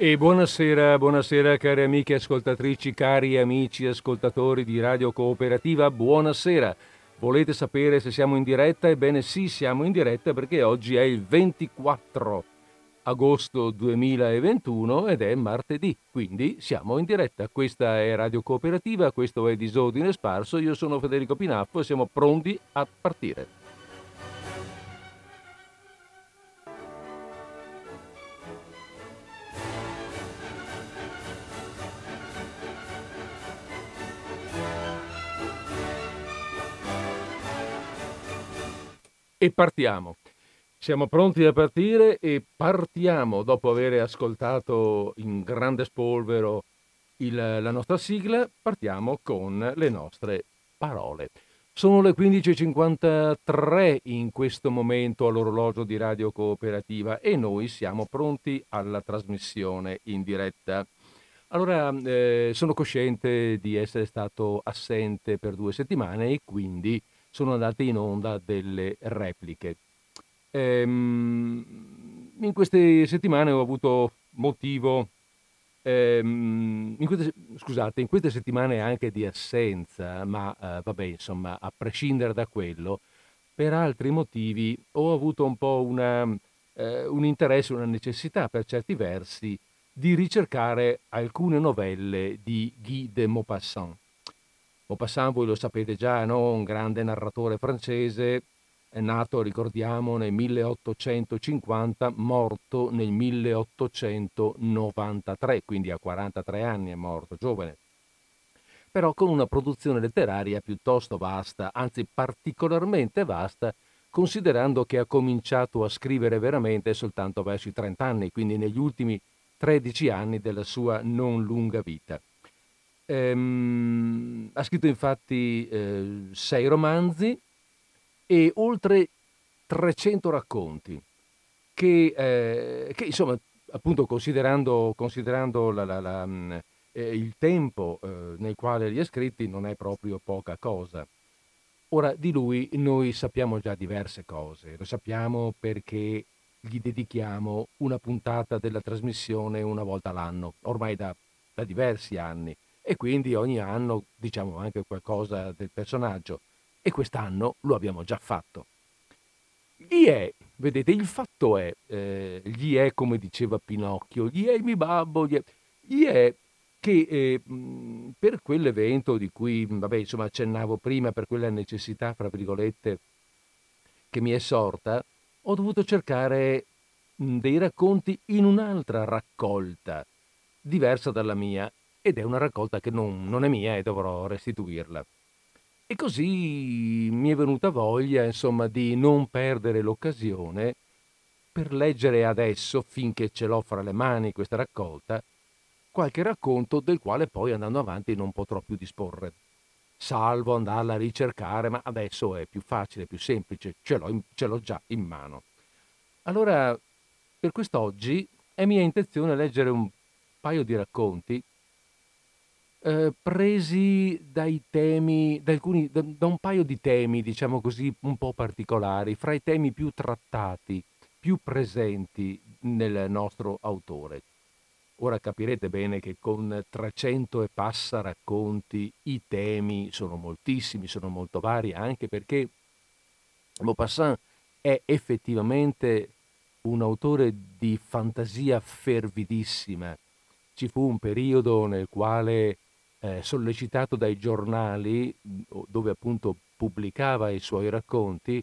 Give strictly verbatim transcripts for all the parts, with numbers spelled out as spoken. E buonasera, buonasera cari amiche ascoltatrici, cari amici ascoltatori di Radio Cooperativa, buonasera. Volete sapere se siamo in diretta? Ebbene sì, siamo in diretta perché oggi è il ventiquattro agosto duemilaventuno ed è martedì, quindi siamo in diretta. Questa è Radio Cooperativa, questo è Disordine Sparso, io sono Federico Pinaffo e siamo pronti a partire. E partiamo, siamo pronti a partire e partiamo dopo aver ascoltato in grande spolvero il, la nostra sigla, partiamo con le nostre parole. Sono le quindici e cinquantatré in questo momento all'orologio di Radio Cooperativa e noi siamo pronti alla trasmissione in diretta. Allora, eh, sono cosciente di essere stato assente per due settimane e quindi sono andate in onda delle repliche. Ehm, in queste settimane ho avuto motivo, ehm, in queste, scusate, in queste settimane anche di assenza, ma eh, vabbè, insomma, a prescindere da quello, per altri motivi ho avuto un po' una, eh, un interesse, una necessità per certi versi di ricercare alcune novelle di Guy de Maupassant. Maupassant, voi lo sapete già, no? Un grande narratore francese, è nato, ricordiamo, nel milleottocentocinquanta, morto nel milleottocentonovantatré, quindi a quarantatré anni è morto, giovane, però con una produzione letteraria piuttosto vasta, anzi particolarmente vasta, considerando che ha cominciato a scrivere veramente soltanto verso i trenta anni, quindi negli ultimi tredici anni della sua non lunga vita. Ehm, ha scritto infatti eh, sei romanzi e oltre trecento racconti che, eh, che insomma, appunto, considerando, considerando la, la, la, eh, il tempo eh, nel quale li ha scritti, non è proprio poca cosa. Ora, di lui noi sappiamo già diverse cose, lo sappiamo perché gli dedichiamo una puntata della trasmissione una volta l'anno, ormai da, da diversi anni. E quindi ogni anno diciamo anche qualcosa del personaggio, e quest'anno lo abbiamo già fatto. Gli è, vedete, il fatto è, eh, gli è come diceva Pinocchio, gli è il mio babbo, gli è, gli è che eh, per quell'evento di cui, vabbè, insomma, accennavo prima, per quella necessità, fra virgolette, che mi è sorta, ho dovuto cercare dei racconti in un'altra raccolta, diversa dalla mia, ed è una raccolta che non, non è mia e dovrò restituirla. E così mi è venuta voglia, insomma, di non perdere l'occasione per leggere adesso, finché ce l'ho fra le mani questa raccolta, qualche racconto del quale poi andando avanti non potrò più disporre, salvo andarla a ricercare, ma adesso è più facile, più semplice, ce l'ho, in, ce l'ho già in mano. Allora, per quest'oggi è mia intenzione leggere un paio di racconti Eh, presi dai temi, da, alcuni, da, da un paio di temi, diciamo così, un po' particolari, fra i temi più trattati, più presenti nel nostro autore. Ora capirete bene che con trecento e passa racconti i temi sono moltissimi, sono molto vari, anche perché Maupassant è effettivamente un autore di fantasia fervidissima. Ci fu un periodo nel quale Eh, sollecitato dai giornali dove appunto pubblicava i suoi racconti,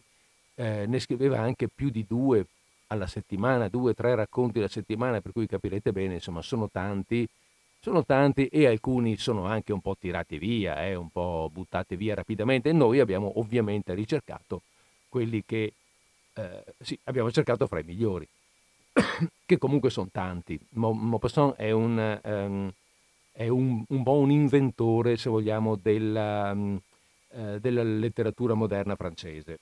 eh, ne scriveva anche più di due alla settimana, due, tre racconti alla settimana, per cui capirete bene, insomma, sono tanti, sono tanti e alcuni sono anche un po' tirati via, eh, un po' buttati via rapidamente. E noi abbiamo ovviamente ricercato quelli che, eh, sì, abbiamo cercato fra i migliori, che comunque sono tanti. Maupassant è un... Um, è un, un po' un inventore, se vogliamo, della, eh, della letteratura moderna francese.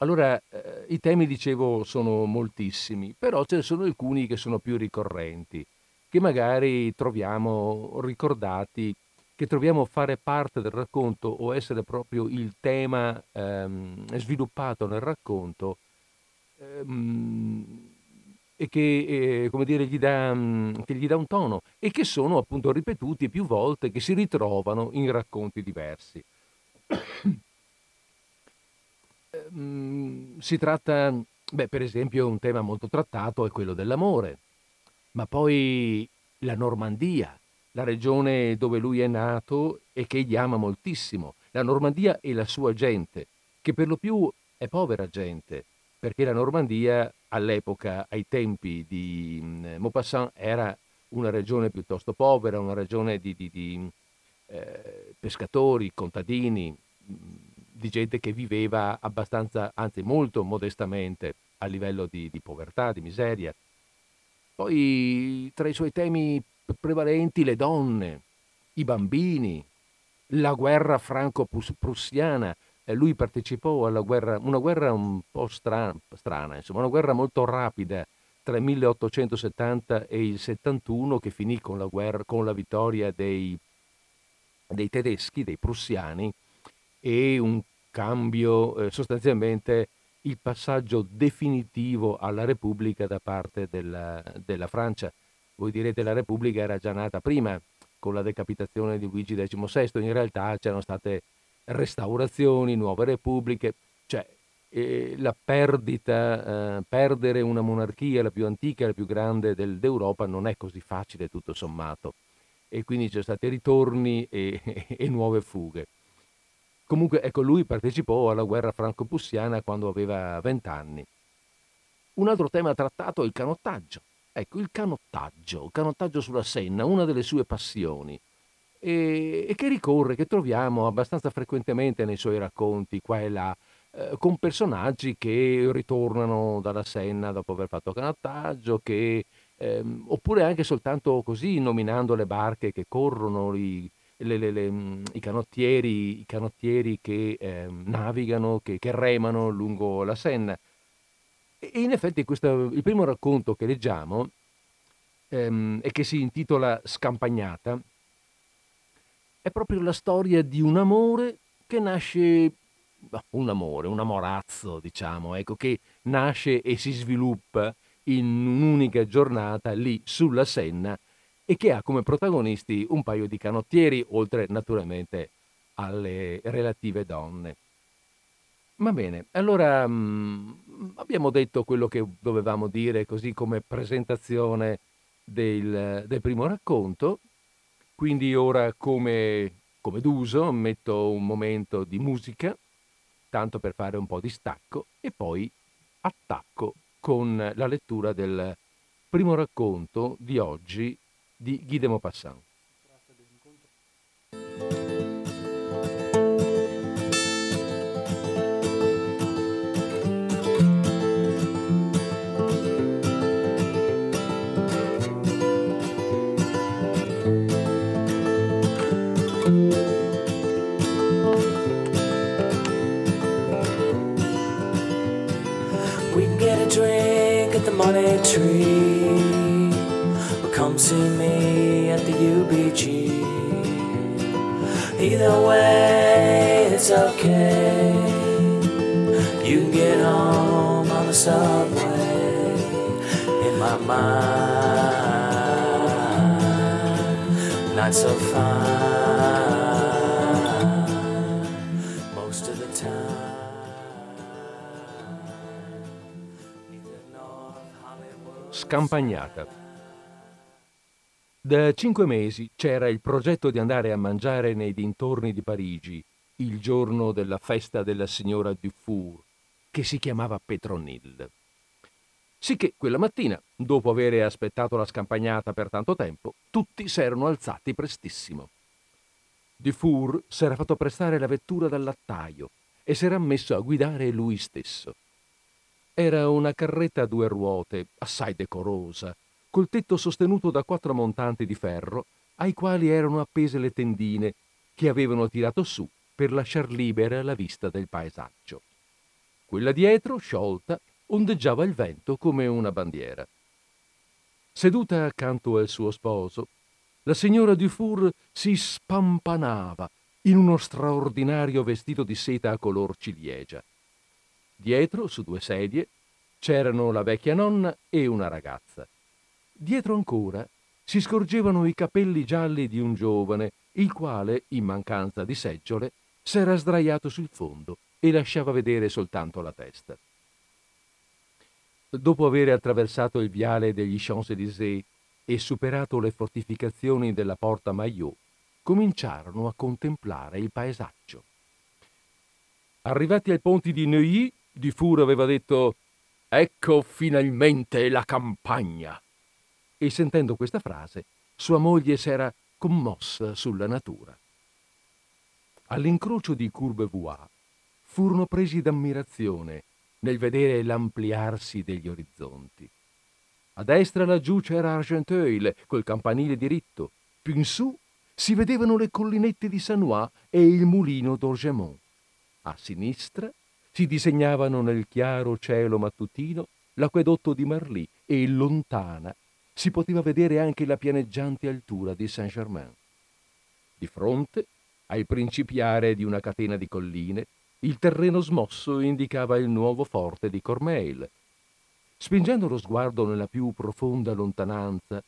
Allora, eh, i temi, dicevo, sono moltissimi, però ce ne sono alcuni che sono più ricorrenti, che magari troviamo ricordati, che troviamo fare parte del racconto o essere proprio il tema ehm, sviluppato nel racconto, ehm, e che, eh, come dire, gli dà, che gli dà un tono, e che sono appunto ripetuti più volte, che si ritrovano in racconti diversi. Si tratta, beh, per esempio, un tema molto trattato è quello dell'amore, ma poi la Normandia, la regione dove lui è nato e che gli ama moltissimo, la Normandia e la sua gente, che per lo più è povera gente, perché la Normandia all'epoca, ai tempi di Maupassant, era una regione piuttosto povera, una regione di, di, di eh, pescatori, contadini, di gente che viveva abbastanza, anzi molto modestamente, a livello di, di povertà, di miseria. Poi tra i suoi temi prevalenti le donne, i bambini, la guerra franco-prussiana. Lui partecipò alla guerra, una guerra un po' strana, strana, insomma, una guerra molto rapida tra il milleottocentosettanta e il settantuno, che finì con la guerra, con la vittoria dei, dei tedeschi, dei prussiani, e un cambio, eh, sostanzialmente il passaggio definitivo alla Repubblica da parte della, della Francia. Voi direte, la Repubblica era già nata prima con la decapitazione di Luigi diciassette, in realtà c'erano state restaurazioni, nuove repubbliche, cioè eh, la perdita, eh, perdere una monarchia, la più antica, la più grande del, d'Europa, non è così facile tutto sommato, e quindi c'è stati ritorni e, e nuove fughe. Comunque, ecco, lui partecipò alla guerra franco-prussiana quando aveva vent'anni. Un altro tema trattato è il canottaggio. Ecco, il canottaggio, il canottaggio sulla Senna, una delle sue passioni, e che ricorre, che troviamo abbastanza frequentemente nei suoi racconti qua e là, eh, con personaggi che ritornano dalla Senna dopo aver fatto canottaggio, che, ehm, oppure anche soltanto così, nominando le barche che corrono, i, le, le, le, i canottieri, i canottieri che ehm, navigano, che, che remano lungo la Senna. E in effetti questo, il primo racconto che leggiamo, ehm, e che si intitola Scampagnata, è proprio la storia di un amore che nasce, un amore, un amorazzo, diciamo, ecco, che nasce e si sviluppa in un'unica giornata lì sulla Senna, e che ha come protagonisti un paio di canottieri, oltre naturalmente alle relative donne. Va bene, allora mh, abbiamo detto quello che dovevamo dire, così come presentazione del, del primo racconto. Quindi ora, come, come d'uso, metto un momento di musica, tanto per fare un po' di stacco, e poi attacco con la lettura del primo racconto di oggi di Guy de Maupassant. Money tree, well, come see me at the U B G. Either way, it's okay. You can get home on the subway. In my mind, not so fine most of the time. Scampagnata. Da cinque mesi c'era il progetto di andare a mangiare nei dintorni di Parigi il giorno della festa della signora Dufour, che si chiamava Petronilde. Sicché quella mattina, dopo avere aspettato la scampagnata per tanto tempo, tutti s'erano alzati prestissimo. Dufour s'era fatto prestare la vettura dal lattaio e s'era messo a guidare lui stesso. Era una carretta a due ruote, assai decorosa, col tetto sostenuto da quattro montanti di ferro, ai quali erano appese le tendine che avevano tirato su per lasciar libera la vista del paesaggio. Quella dietro, sciolta, ondeggiava il vento come una bandiera. Seduta accanto al suo sposo, la signora Dufour si spampanava in uno straordinario vestito di seta a color ciliegia. Dietro, su due sedie, C'erano la vecchia nonna e una ragazza. Dietro ancora si scorgevano i capelli gialli di un giovane, il quale, in mancanza di seggiole, s'era sdraiato sul fondo e lasciava vedere soltanto la testa. Dopo aver attraversato il viale degli Champs-Élysées e superato le fortificazioni della Porta Maillot, cominciarono a contemplare il paesaggio. Arrivati ai ponti di Neuilly, Dufour aveva detto «Ecco finalmente la campagna!» e sentendo questa frase sua moglie s'era commossa sulla natura. All'incrocio di Courbevoie furono presi d'ammirazione nel vedere l'ampliarsi degli orizzonti. A destra laggiù c'era Argenteuil, col campanile diritto. Più in su si vedevano le collinette di Sannois e il mulino d'Orgemont. A sinistra si disegnavano nel chiaro cielo mattutino l'acquedotto di Marly e, lontana, si poteva vedere anche la pianeggiante altura di Saint-Germain. Di fronte, al principiare di una catena di colline, il terreno smosso indicava il nuovo forte di Cormeil. Spingendo lo sguardo nella più profonda lontananza,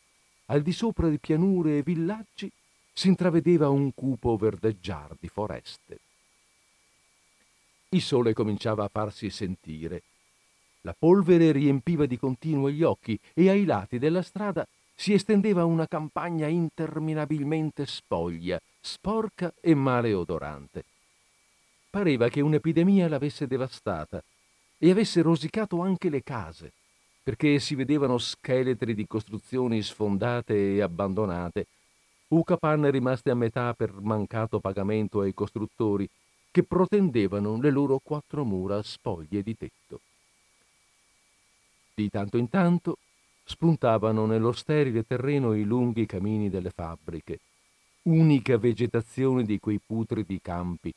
al di sopra di pianure e villaggi, si intravedeva un cupo verdeggiar di foreste. Il sole cominciava a farsi sentire. La polvere riempiva di continuo gli occhi e ai lati della strada si estendeva una campagna interminabilmente spoglia, sporca e maleodorante. Pareva che un'epidemia l'avesse devastata e avesse rosicato anche le case, perché si vedevano scheletri di costruzioni sfondate e abbandonate, o capanne rimaste a metà per mancato pagamento ai costruttori, che protendevano le loro quattro mura spoglie di tetto. Di tanto in tanto spuntavano nello sterile terreno i lunghi camini delle fabbriche, unica vegetazione di quei putridi campi,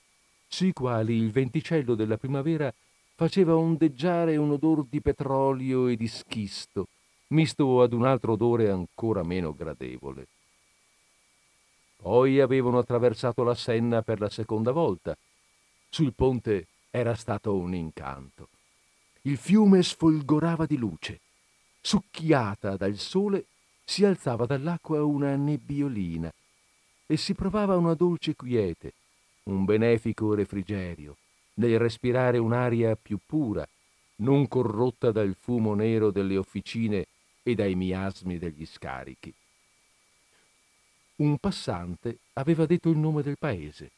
sui quali il venticello della primavera faceva ondeggiare un odor di petrolio e di schisto, misto ad un altro odore ancora meno gradevole. Poi avevano attraversato la Senna per la seconda volta. Sul ponte era stato un incanto. Il fiume sfolgorava di luce. Succhiata dal sole, si alzava dall'acqua una nebbiolina e si provava una dolce quiete, un benefico refrigerio, nel respirare un'aria più pura, non corrotta dal fumo nero delle officine e dai miasmi degli scarichi. Un passante aveva detto il nome del paese,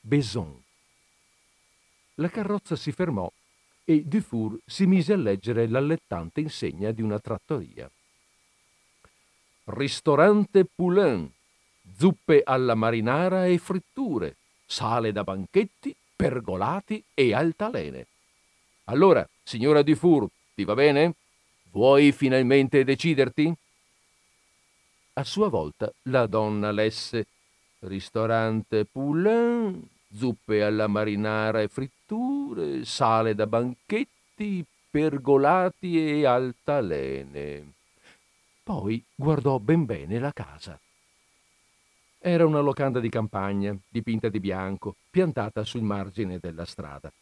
Bézons. La carrozza si fermò e Dufour si mise a leggere l'allettante insegna di una trattoria. Ristorante Poulain, zuppe alla marinara e fritture, sale da banchetti, pergolati e altalene. Allora, signora Dufour, ti va bene? Vuoi finalmente deciderti? A sua volta la donna lesse Ristorante Poulain, zuppe alla marinara e fritture, sale da banchetti, pergolati e altalene. Poi guardò ben bene la casa. Era una locanda di campagna, dipinta di bianco, piantata sul margine della strada.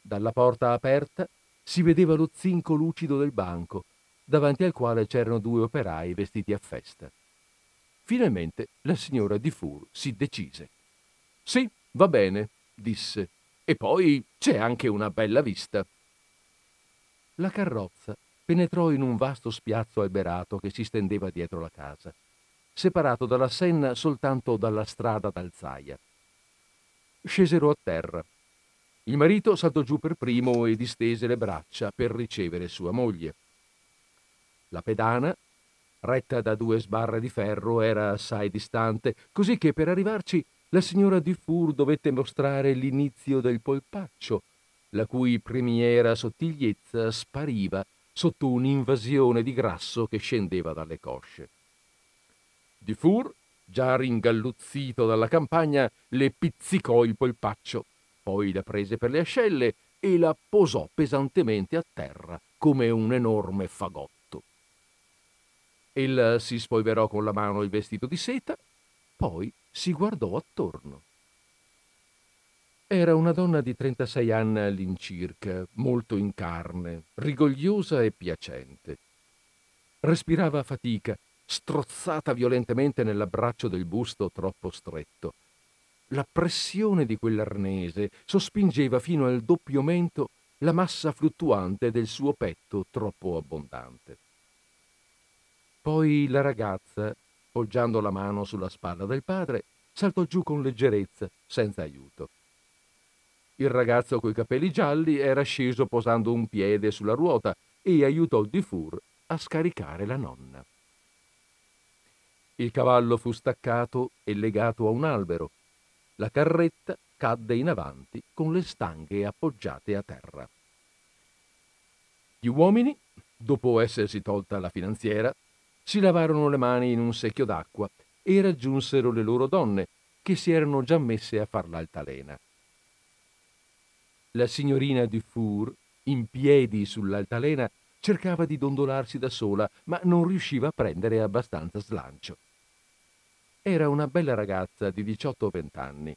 Dalla porta aperta si vedeva lo zinco lucido del banco, davanti al quale c'erano due operai vestiti a festa. Finalmente la signora Dufour si decise. «Sì, va bene», disse, «e poi c'è anche una bella vista». La carrozza penetrò in un vasto spiazzo alberato che si stendeva dietro la casa, separato dalla Senna soltanto dalla strada d'alzaia. Scesero a terra. Il marito saltò giù per primo e distese le braccia per ricevere sua moglie. La pedana, retta da due sbarre di ferro, era assai distante, così che per arrivarci la signora Dufour dovette mostrare l'inizio del polpaccio, la cui primiera sottigliezza spariva sotto un'invasione di grasso che scendeva dalle cosce. Dufour, già ringalluzzito dalla campagna, le pizzicò il polpaccio, poi la prese per le ascelle e la posò pesantemente a terra come un enorme fagotto. Ella si spolverò con la mano il vestito di seta, poi si guardò attorno. Era una donna di trentasei anni all'incirca, molto in carne, rigogliosa e piacente. Respirava a fatica, strozzata violentemente nell'abbraccio del busto troppo stretto. La pressione di quell'arnese sospingeva fino al doppio mento la massa fluttuante del suo petto troppo abbondante. Poi la ragazza, poggiando la mano sulla spalla del padre, saltò giù con leggerezza, senza aiuto. Il ragazzo coi capelli gialli era sceso posando un piede sulla ruota e aiutò Dufour a scaricare la nonna. Il cavallo fu staccato e legato a un albero. La carretta cadde in avanti con le stanghe appoggiate a terra. Gli uomini, dopo essersi tolta la finanziera, si lavarono le mani in un secchio d'acqua e raggiunsero le loro donne, che si erano già messe a far l'altalena. La signorina Dufour, in piedi sull'altalena, cercava di dondolarsi da sola, ma non riusciva a prendere abbastanza slancio. Era una bella ragazza di diciotto venti anni.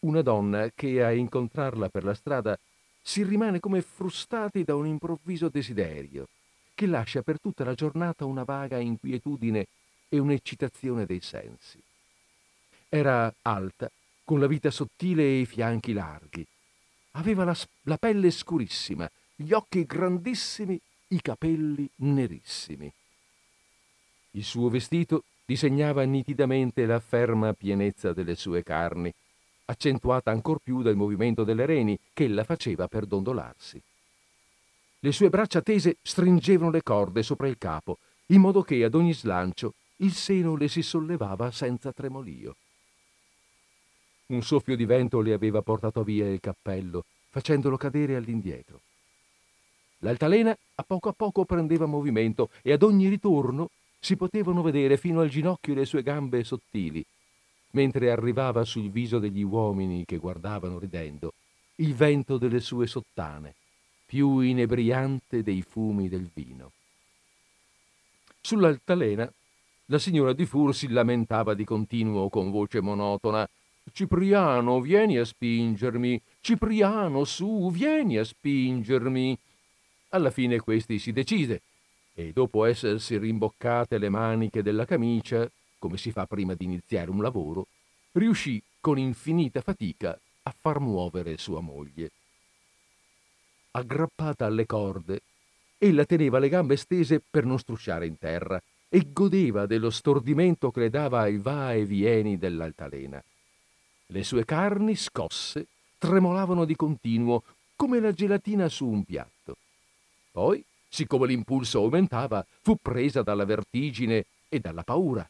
Una donna che a incontrarla per la strada si rimane come frustati da un improvviso desiderio che lascia per tutta la giornata una vaga inquietudine e un'eccitazione dei sensi. Era alta, con la vita sottile e i fianchi larghi. Aveva la, la pelle scurissima, gli occhi grandissimi, i capelli nerissimi. Il suo vestito disegnava nitidamente la ferma pienezza delle sue carni, accentuata ancor più dal movimento delle reni che ella faceva per dondolarsi. Le sue braccia tese stringevano le corde sopra il capo, in modo che ad ogni slancio il seno le si sollevava senza tremolio. Un soffio di vento le aveva portato via il cappello, facendolo cadere all'indietro. L'altalena a poco a poco prendeva movimento e ad ogni ritorno si potevano vedere fino al ginocchio le sue gambe sottili, mentre arrivava sul viso degli uomini che guardavano ridendo il vento delle sue sottane, più inebriante dei fumi del vino. Sull'altalena la signora Dufour si lamentava di continuo con voce monotona: «Cipriano, vieni a spingermi! Cipriano, su, vieni a spingermi!» Alla fine questi si decise e, dopo essersi rimboccate le maniche della camicia, come si fa prima di iniziare un lavoro, riuscì con infinita fatica a far muovere sua moglie. Aggrappata alle corde, ella teneva le gambe stese per non strusciare in terra e godeva dello stordimento che le dava il va e vieni dell'altalena. Le sue carni scosse tremolavano di continuo come la gelatina su un piatto. Poi, siccome l'impulso aumentava, fu presa dalla vertigine e dalla paura.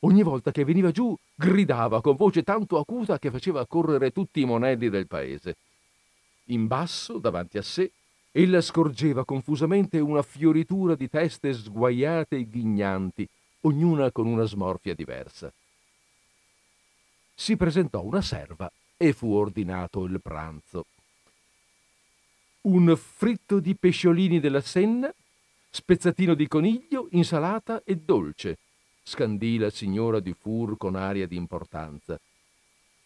Ogni volta che veniva giù gridava con voce tanto acuta che faceva correre tutti i monelli del paese. In basso, davanti a sé, ella scorgeva confusamente una fioritura di teste sguaiate e ghignanti, ognuna con una smorfia diversa. Si presentò una serva e fu ordinato il pranzo. Un fritto di pesciolini della Senna, spezzatino di coniglio, insalata e dolce, scandì la signora Dufour con aria di importanza.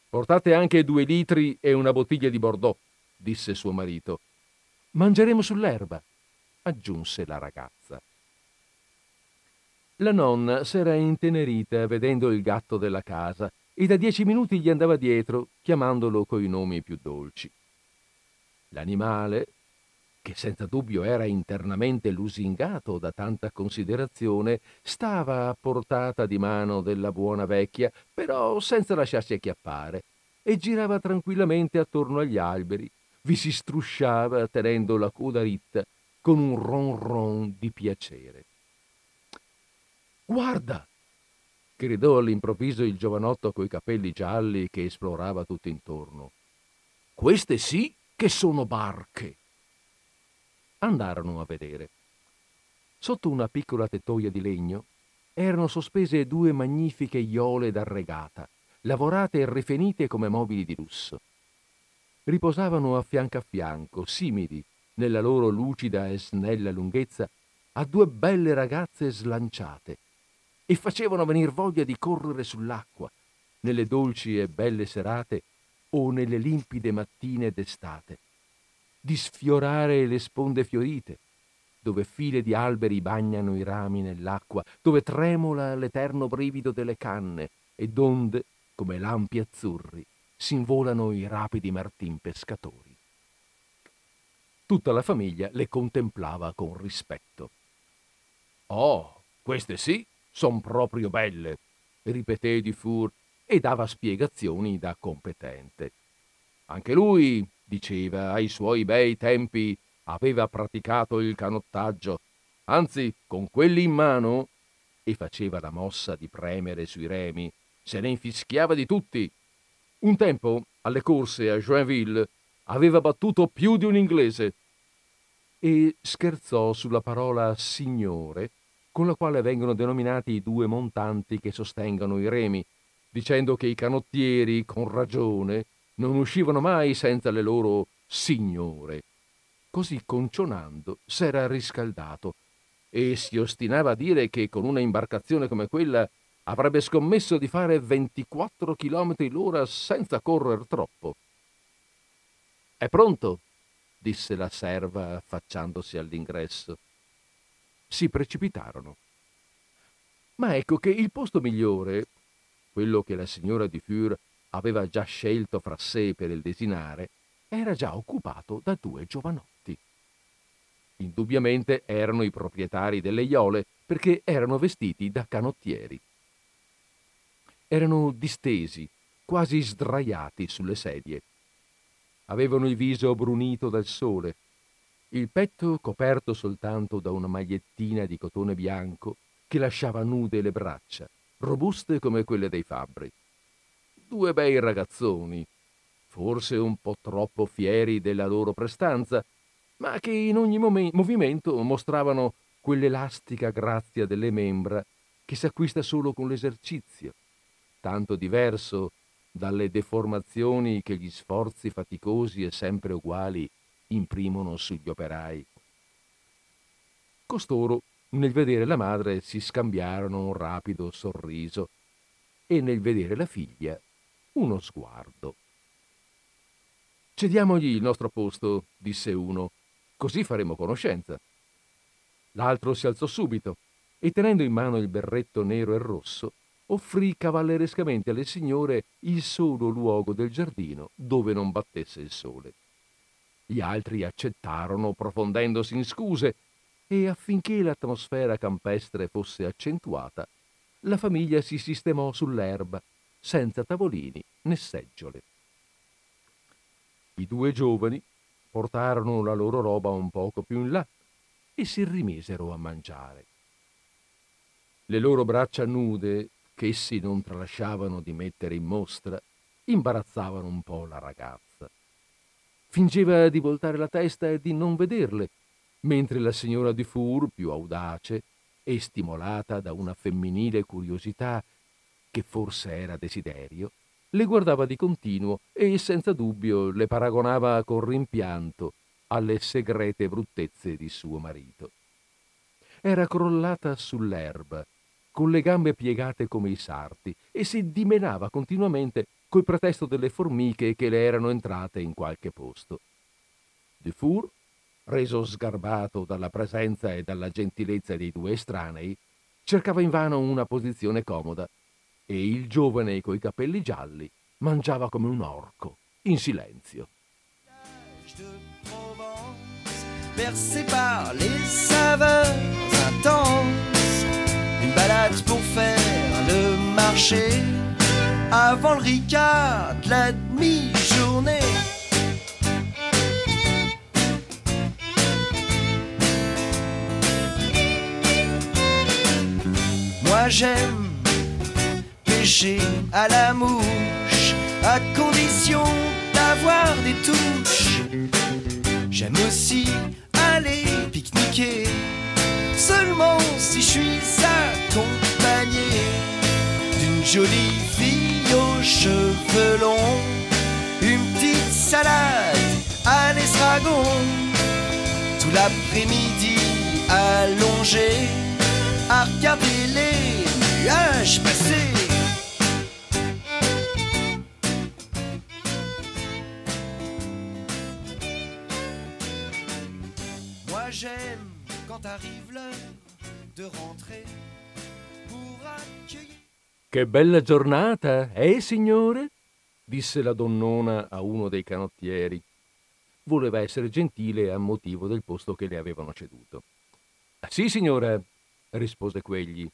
«Portate anche due litri e una bottiglia di Bordeaux», disse suo marito. «Mangeremo sull'erba», aggiunse la ragazza. La nonna s'era intenerita vedendo il gatto della casa e da dieci minuti gli andava dietro, chiamandolo coi nomi più dolci. L'animale, che senza dubbio era internamente lusingato da tanta considerazione, stava a portata di mano della buona vecchia, però senza lasciarsi acchiappare, e girava tranquillamente attorno agli alberi, vi si strusciava tenendo la coda ritta con un ron ron di piacere. «Guarda!» gridò all'improvviso il giovanotto coi capelli gialli che esplorava tutto intorno. «Queste sì che sono barche!» Andarono a vedere. Sotto una piccola tettoia di legno erano sospese due magnifiche iole da regata, lavorate e rifinite come mobili di lusso. Riposavano a fianco a fianco, simili, nella loro lucida e snella lunghezza, a due belle ragazze slanciate, e facevano venir voglia di correre sull'acqua, nelle dolci e belle serate, o nelle limpide mattine d'estate, di sfiorare le sponde fiorite, dove file di alberi bagnano i rami nell'acqua, dove tremola l'eterno brivido delle canne e donde, come lampi azzurri, s'involano i rapidi martin pescatori. Tutta la famiglia le contemplava con rispetto. «Oh, queste sì, son proprio belle», ripeté Dufour, e dava spiegazioni da competente. Anche lui, diceva, ai suoi bei tempi aveva praticato il canottaggio, anzi, con quelli in mano, e faceva la mossa di premere sui remi, se ne infischiava di tutti. Un tempo, alle corse a Joinville, aveva battuto più di un inglese, e scherzò sulla parola «signore», con la quale vengono denominati i due montanti che sostengono i remi, dicendo che i canottieri, con ragione, non uscivano mai senza le loro «signore». Così, concionando, s'era riscaldato e si ostinava a dire che con una imbarcazione come quella avrebbe scommesso di fare ventiquattro chilometri l'ora senza correr troppo. «È pronto», disse la serva affacciandosi all'ingresso. Si precipitarono. Ma ecco che il posto migliore, quello che la signora Dufour aveva già scelto fra sé per il desinare, era già occupato da due giovanotti. Indubbiamente erano i proprietari delle iole, perché erano vestiti da canottieri. Erano distesi, quasi sdraiati sulle sedie. Avevano il viso brunito dal sole, il petto coperto soltanto da una magliettina di cotone bianco che lasciava nude le braccia, robuste come quelle dei fabbri. Due bei ragazzoni, forse un po' troppo fieri della loro prestanza, ma che in ogni mom- movimento mostravano quell'elastica grazia delle membra che si acquista solo con l'esercizio, tanto diverso dalle deformazioni che gli sforzi faticosi e sempre uguali imprimono sugli operai. Costoro, nel vedere la madre, si scambiarono un rapido sorriso e nel vedere la figlia uno sguardo. «Cediamogli il nostro posto», disse uno, «così faremo conoscenza». L'altro si alzò subito e, tenendo in mano il berretto nero e rosso, offrì cavallerescamente alle signore il solo luogo del giardino dove non battesse il sole. Gli altri accettarono, profondendosi in scuse, e affinché l'atmosfera campestre fosse accentuata, la famiglia si sistemò sull'erba, senza tavolini né seggiole. I due giovani portarono la loro roba un poco più in là e si rimisero a mangiare. Le loro braccia nude, che essi non tralasciavano di mettere in mostra, imbarazzavano un po' la ragazza. Fingeva di voltare la testa e di non vederle, mentre la signora Dufour, più audace e stimolata da una femminile curiosità che forse era desiderio, le guardava di continuo e senza dubbio le paragonava con rimpianto alle segrete bruttezze di suo marito. Era crollata sull'erba, con le gambe piegate come i sarti, e si dimenava continuamente col pretesto delle formiche che le erano entrate in qualche posto. Dufour, reso sgarbato dalla presenza e dalla gentilezza dei due estranei, cercava invano una posizione comoda, e il giovane coi capelli gialli mangiava come un orco, in silenzio. Une balade pour faire le marché avant le Ricard de la demi-journée. Moi j'aime pêcher à la mouche à condition d'avoir des touches. J'aime aussi aller pique-niquer, seulement si je suis accompagné d'une jolie fille aux cheveux longs, une petite salade à l'estragon, tout l'après-midi allongé à regarder les nuages passer. j'aime quand arrive l'heure de rentrer pour accueillir. Che bella giornata, eh signore? Disse la donnona a uno dei canottieri. Voleva essere gentile a motivo del posto che le avevano ceduto. Sì, signora, rispose quegli.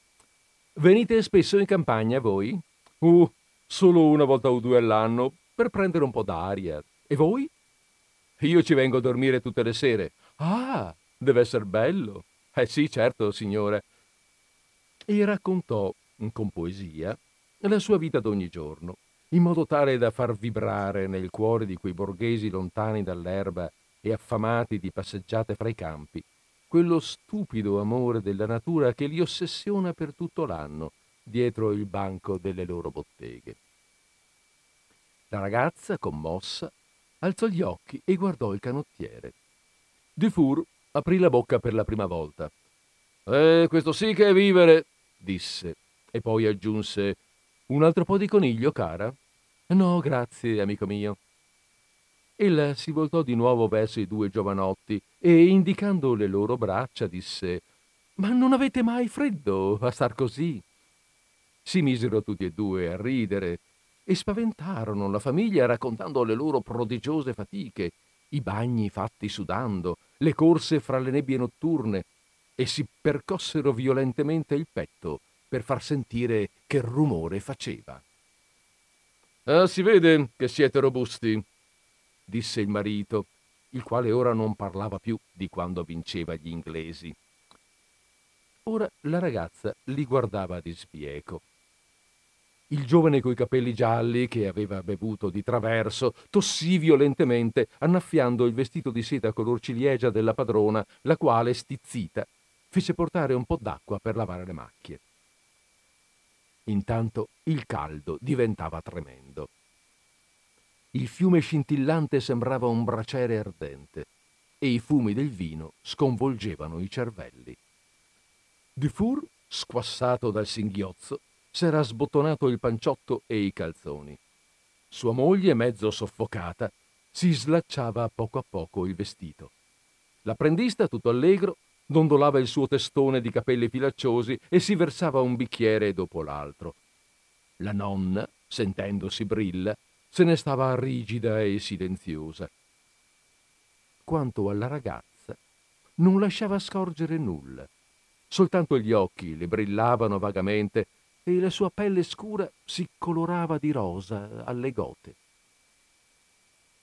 Venite spesso in campagna voi? Uh, solo una volta o due all'anno, per prendere un po' d'aria. E voi? Io ci vengo a dormire tutte le sere. Ah, deve essere bello. Eh sì, certo, signora. E raccontò, con poesia, la sua vita d'ogni giorno, in modo tale da far vibrare nel cuore di quei borghesi lontani dall'erba e affamati di passeggiate fra i campi, quello stupido amore della natura che li ossessiona per tutto l'anno dietro il banco delle loro botteghe. La ragazza, commossa, alzò gli occhi e guardò il canottiere. Dufour aprì la bocca per la prima volta. «Eh, questo sì che è vivere!» disse, e poi aggiunse «Un altro po' di coniglio, cara?» «No, grazie, amico mio». Ella si voltò di nuovo verso i due giovanotti e, indicando le loro braccia, disse «Ma non avete mai freddo a star così?» Si misero tutti e due a ridere e spaventarono la famiglia raccontando le loro prodigiose fatiche, i bagni fatti sudando, le corse fra le nebbie notturne, e si percossero violentemente il petto per far sentire che rumore faceva. «Ah, si vede che siete robusti», disse il marito, il quale ora non parlava più di quando vinceva gli inglesi. Ora la ragazza li guardava di sbieco. Il giovane coi capelli gialli, che aveva bevuto di traverso, tossì violentemente, annaffiando il vestito di seta color ciliegia della padrona, la quale, stizzita, fece portare un po' d'acqua per lavare le macchie. Intanto il caldo diventava tremendo. Il fiume scintillante sembrava un braciere ardente e i fumi del vino sconvolgevano i cervelli. Dufour, squassato dal singhiozzo, s'era sbottonato il panciotto e i calzoni. Sua moglie, mezzo soffocata, si slacciava a poco a poco il vestito. L'apprendista, tutto allegro, dondolava il suo testone di capelli filacciosi e si versava un bicchiere dopo l'altro. La nonna, sentendosi brilla, se ne stava rigida e silenziosa. Quanto alla ragazza, non lasciava scorgere nulla. Soltanto gli occhi le brillavano vagamente e la sua pelle scura si colorava di rosa alle gote.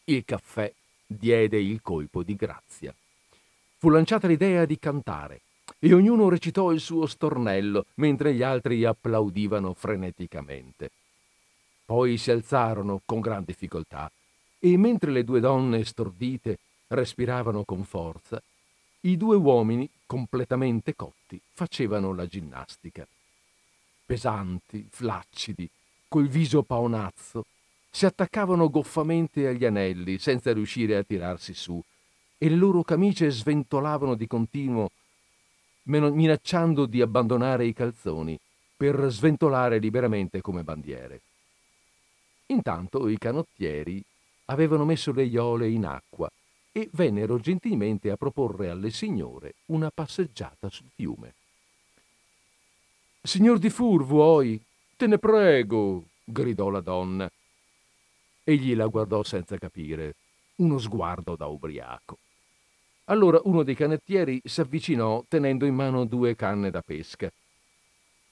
Il caffè diede il colpo di grazia. Fu lanciata l'idea di cantare e ognuno recitò il suo stornello mentre gli altri applaudivano freneticamente. Poi si alzarono con gran difficoltà e mentre le due donne stordite respiravano con forza, i due uomini completamente cotti facevano la ginnastica. Pesanti, flaccidi, col viso paonazzo, si attaccavano goffamente agli anelli senza riuscire a tirarsi su e le loro camicie sventolavano di continuo, minacciando di abbandonare i calzoni per sventolare liberamente come bandiere. Intanto i canottieri avevano messo le iole in acqua e vennero gentilmente a proporre alle signore una passeggiata sul fiume. «Signor Dufour, vuoi? Te ne prego!» gridò la donna. Egli la guardò senza capire, uno sguardo da ubriaco. Allora uno dei canottieri s'avvicinò tenendo in mano due canne da pesca.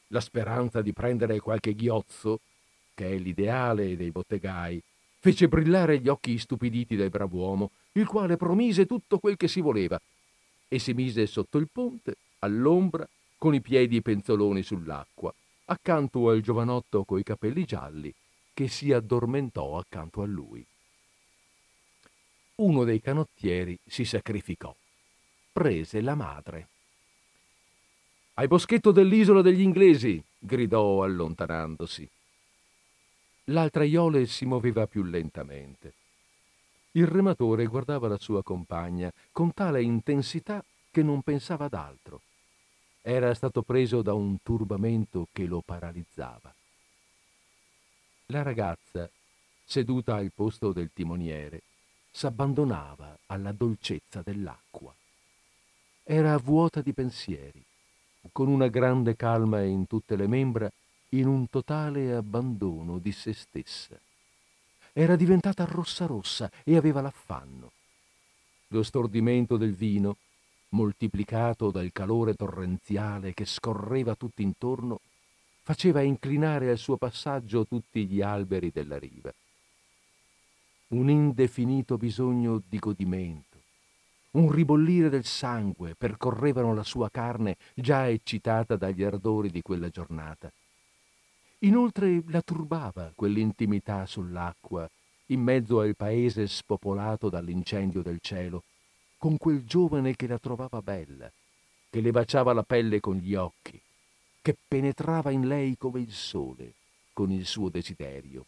La speranza di prendere qualche ghiozzo, che è l'ideale dei bottegai, fece brillare gli occhi istupiditi del brav'uomo, il quale promise tutto quel che si voleva e si mise sotto il ponte, all'ombra, con i piedi penzoloni sull'acqua, accanto al giovanotto coi capelli gialli che si addormentò accanto a lui. Uno dei canottieri si sacrificò. Prese la madre. «Al boschetto dell'isola degli inglesi!» gridò allontanandosi. L'altra iole si muoveva più lentamente. Il rematore guardava la sua compagna con tale intensità che non pensava ad altro. Era stato preso da un turbamento che lo paralizzava. La ragazza, seduta al posto del timoniere, s'abbandonava alla dolcezza dell'acqua. era vuota di pensieri, con una grande calma in tutte le membra, in un totale abbandono di se stessa. Era diventata rossa rossa e aveva l'affanno. Lo stordimento del vino, moltiplicato dal calore torrenziale che scorreva tutt'intorno, faceva inclinare al suo passaggio tutti gli alberi della riva. Un indefinito bisogno di godimento, un ribollire del sangue percorrevano la sua carne già eccitata dagli ardori di quella giornata. Inoltre la turbava quell'intimità sull'acqua, in mezzo al paese spopolato dall'incendio del cielo, con quel giovane che la trovava bella, che le baciava la pelle con gli occhi, che penetrava in lei come il sole, con il suo desiderio.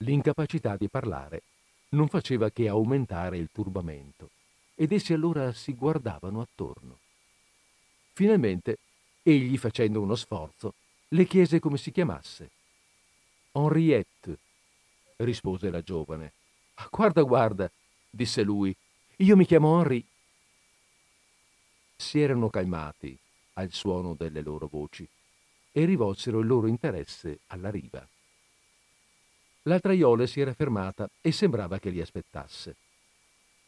L'incapacità di parlare non faceva che aumentare il turbamento, ed essi allora si guardavano attorno. Finalmente, egli, facendo uno sforzo, le chiese come si chiamasse. «Henriette», rispose la giovane. «Guarda, guarda», disse lui, «io mi chiamo Henri». Si erano calmati al suono delle loro voci e rivolsero il loro interesse alla riva. La traiola si era fermata e sembrava che li aspettasse.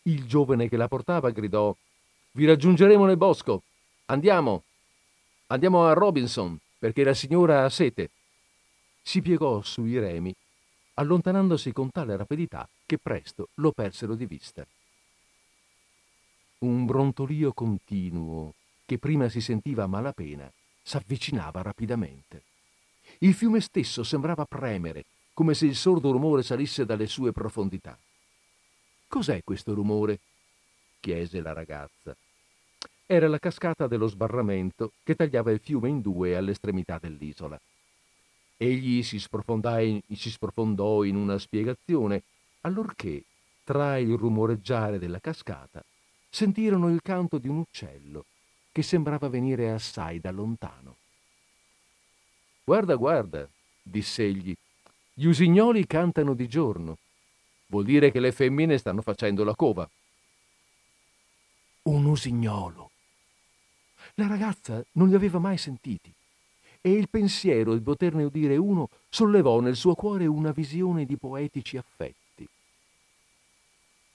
Il giovane che la portava gridò: «Vi raggiungeremo nel bosco! Andiamo! Andiamo a Robinson, perché la signora ha sete!» Si piegò sui remi, allontanandosi con tale rapidità che presto lo persero di vista. Un brontolio continuo, che prima si sentiva a malapena, s'avvicinava rapidamente. Il fiume stesso sembrava premere, come se il sordo rumore salisse dalle sue profondità. «Cos'è questo rumore?» chiese la ragazza. Era la cascata dello sbarramento che tagliava il fiume in due all'estremità dell'isola. Egli si, in, si sprofondò in una spiegazione, allorché, tra il rumoreggiare della cascata, sentirono il canto di un uccello che sembrava venire assai da lontano. «Guarda, guarda», disse egli, «gli usignoli cantano di giorno. Vuol dire che le femmine stanno facendo la cova». Un usignolo! La ragazza non li aveva mai sentiti, e il pensiero di poterne udire uno sollevò nel suo cuore una visione di poetici affetti.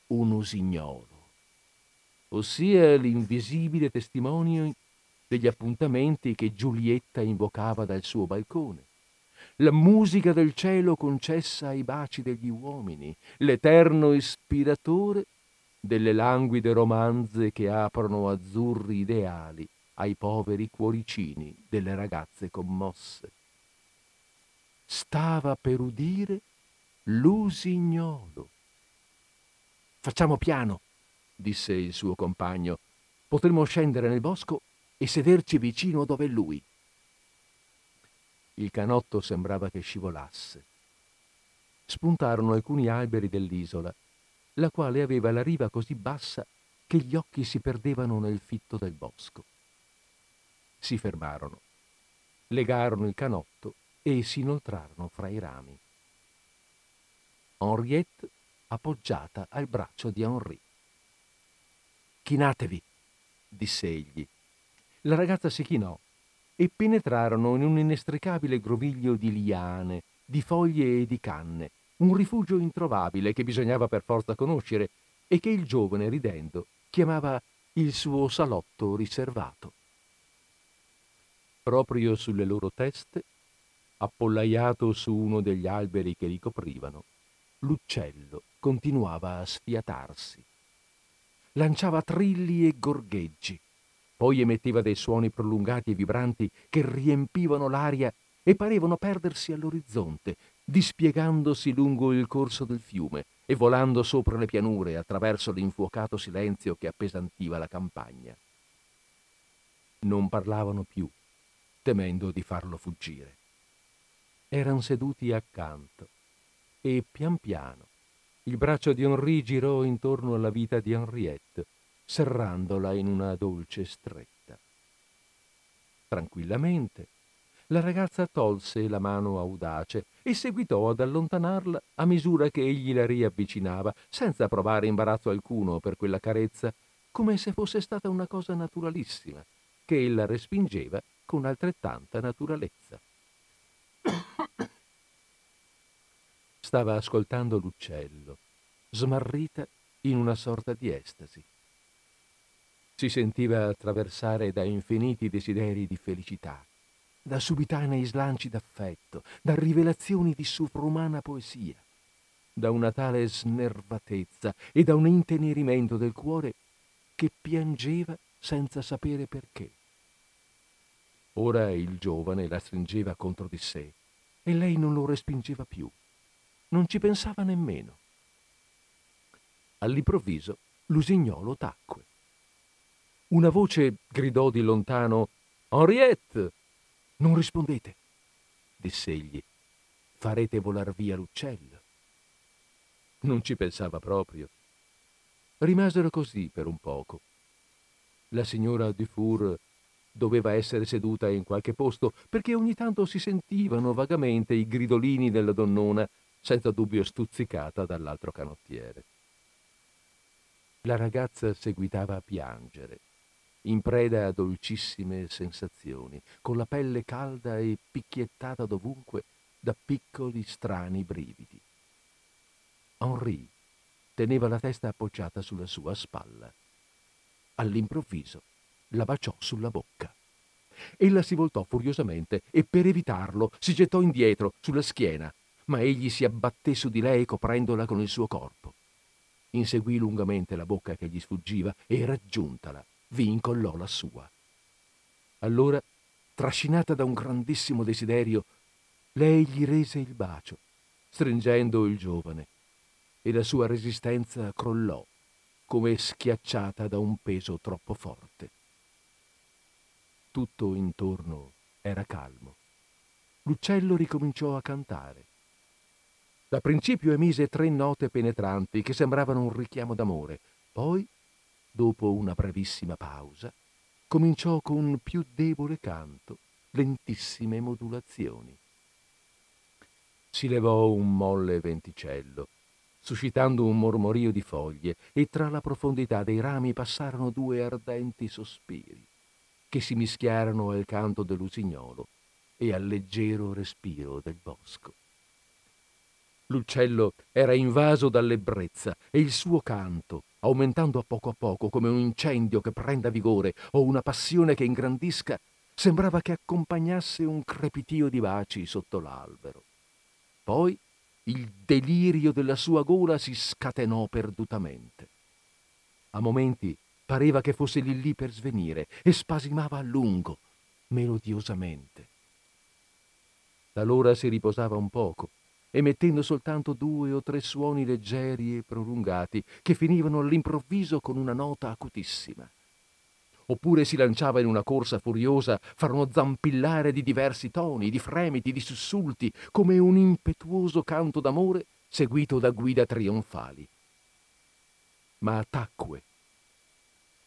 Un usignolo, ossia l'invisibile testimonio degli appuntamenti che Giulietta invocava dal suo balcone, la musica del cielo concessa ai baci degli uomini, l'eterno ispiratore delle languide romanze che aprono azzurri ideali ai poveri cuoricini delle ragazze commosse. Stava per udire l'usignolo. «Facciamo piano», disse il suo compagno. «Potremmo scendere nel bosco e sederci vicino dove è lui». Il canotto sembrava che scivolasse. Spuntarono alcuni alberi dell'isola, la quale aveva la riva così bassa che gli occhi si perdevano nel fitto del bosco. Si fermarono, legarono il canotto e si inoltrarono fra i rami. Henriette appoggiata al braccio di Henri. «Chinatevi», disse egli. La ragazza si chinò e penetrarono in un inestricabile groviglio di liane, di foglie e di canne, un rifugio introvabile che bisognava per forza conoscere e che il giovane, ridendo, chiamava il suo salotto riservato. Proprio sulle loro teste, appollaiato su uno degli alberi che li coprivano, l'uccello continuava a sfiatarsi. Lanciava trilli e gorgheggi, poi emetteva dei suoni prolungati e vibranti che riempivano l'aria e parevano perdersi all'orizzonte, dispiegandosi lungo il corso del fiume e volando sopra le pianure attraverso l'infuocato silenzio che appesantiva la campagna. Non parlavano più, temendo di farlo fuggire. Eran seduti accanto e, pian piano, il braccio di Henri girò intorno alla vita di Henriette, serrandola in una dolce stretta. Tranquillamente, la ragazza tolse la mano audace e seguitò ad allontanarla a misura che egli la riavvicinava, senza provare imbarazzo alcuno per quella carezza come se fosse stata una cosa naturalissima, che ella respingeva con altrettanta naturalezza. Stava ascoltando l'uccello, smarrita in una sorta di estasi. Si sentiva attraversare da infiniti desideri di felicità, da subitanei slanci d'affetto, da rivelazioni di sovrumana poesia, da una tale snervatezza e da un intenerimento del cuore che piangeva senza sapere perché. Ora il giovane la stringeva contro di sé e lei non lo respingeva più, non ci pensava nemmeno. All'improvviso l'usignolo tacque. Una voce gridò di lontano: «Henriette!» «Non rispondete», disse egli, «farete volar via l'uccello». Non ci pensava proprio. Rimasero così per un poco. La signora Dufour doveva essere seduta in qualche posto, perché ogni tanto si sentivano vagamente i gridolini della donnona, senza dubbio stuzzicata dall'altro canottiere. La ragazza seguitava a piangere, in preda a dolcissime sensazioni, con la pelle calda e picchiettata dovunque da piccoli strani brividi. Henri teneva la testa appoggiata sulla sua spalla. All'improvviso la baciò sulla bocca. Ella si voltò furiosamente e, per evitarlo, si gettò indietro sulla schiena, ma egli si abbatté su di lei coprendola con il suo corpo. Inseguì lungamente la bocca che gli sfuggiva e, raggiuntala, vi incollò la sua. Allora, trascinata da un grandissimo desiderio, lei gli rese il bacio, stringendo il giovane, e la sua resistenza crollò, come schiacciata da un peso troppo forte. Tutto intorno era calmo. L'uccello ricominciò a cantare. Da principio emise tre note penetranti che sembravano un richiamo d'amore, poi, dopo una brevissima pausa, cominciò con più debole canto, lentissime modulazioni. Si levò un molle venticello, suscitando un mormorio di foglie, e tra la profondità dei rami passarono due ardenti sospiri, che si mischiarono al canto dell'usignolo e al leggero respiro del bosco. L'uccello era invaso dall'ebbrezza e il suo canto, aumentando a poco a poco come un incendio che prenda vigore o una passione che ingrandisca, sembrava che accompagnasse un crepitio di baci sotto l'albero. Poi il delirio della sua gola si scatenò perdutamente. A momenti pareva che fosse lì lì per svenire e spasimava a lungo, melodiosamente. Talora si riposava un poco, emettendo soltanto due o tre suoni leggeri e prolungati che finivano all'improvviso con una nota acutissima. Oppure si lanciava in una corsa furiosa fra uno zampillare di diversi toni, di fremiti, di sussulti, come un impetuoso canto d'amore seguito da guida trionfali. Ma tacque,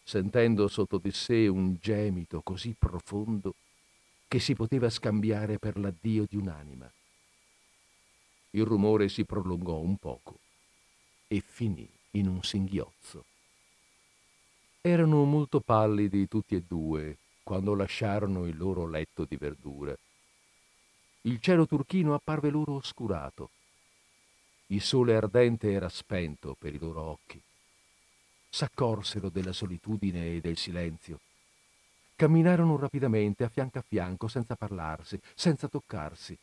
sentendo sotto di sé un gemito così profondo che si poteva scambiare per l'addio di un'anima. Il rumore si prolungò un poco e finì in un singhiozzo. Erano molto pallidi tutti e due quando lasciarono il loro letto di verdura. Il cielo turchino apparve loro oscurato. Il sole ardente era spento per i loro occhi. S'accorsero della solitudine e del silenzio. Camminarono rapidamente a fianco a fianco, senza parlarsi, senza toccarsi,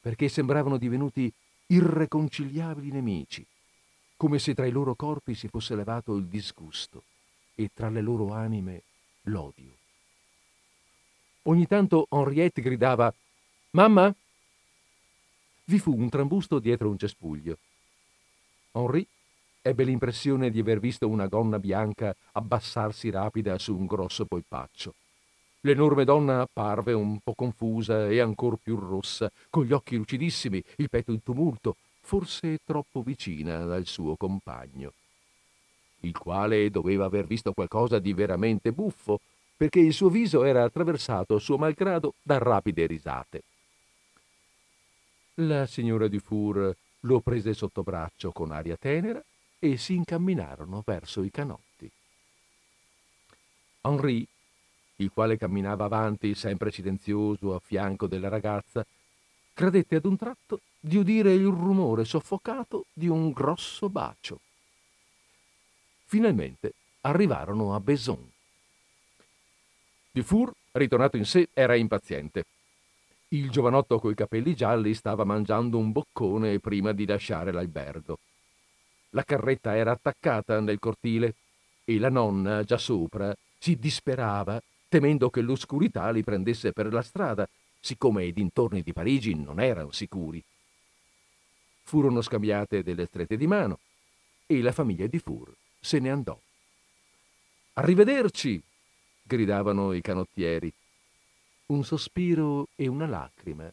perché sembravano divenuti irreconciliabili nemici, come se tra i loro corpi si fosse levato il disgusto e tra le loro anime l'odio. Ogni tanto Henriette gridava «Mamma!». Vi fu un trambusto dietro un cespuglio. Henri ebbe l'impressione di aver visto una gonna bianca abbassarsi rapida su un grosso polpaccio. L'enorme donna apparve un po' confusa e ancor più rossa, con gli occhi lucidissimi, il petto in tumulto, forse troppo vicina al suo compagno, il quale doveva aver visto qualcosa di veramente buffo, perché il suo viso era attraversato, suo malgrado, da rapide risate. La signora Dufour lo prese sotto braccio con aria tenera e si incamminarono verso i canotti. Henri, il quale camminava avanti, sempre silenzioso, a fianco della ragazza, credette ad un tratto di udire il rumore soffocato di un grosso bacio. Finalmente arrivarono a Bézons. Dufour, ritornato in sé, era impaziente. Il giovanotto coi capelli gialli stava mangiando un boccone prima di lasciare l'albergo. La carretta era attaccata nel cortile e la nonna, già sopra, si disperava, temendo che l'oscurità li prendesse per la strada, siccome i dintorni di Parigi non erano sicuri. Furono scambiate delle strette di mano e la famiglia Dufour se ne andò. «Arrivederci!» gridavano i canottieri. Un sospiro e una lacrima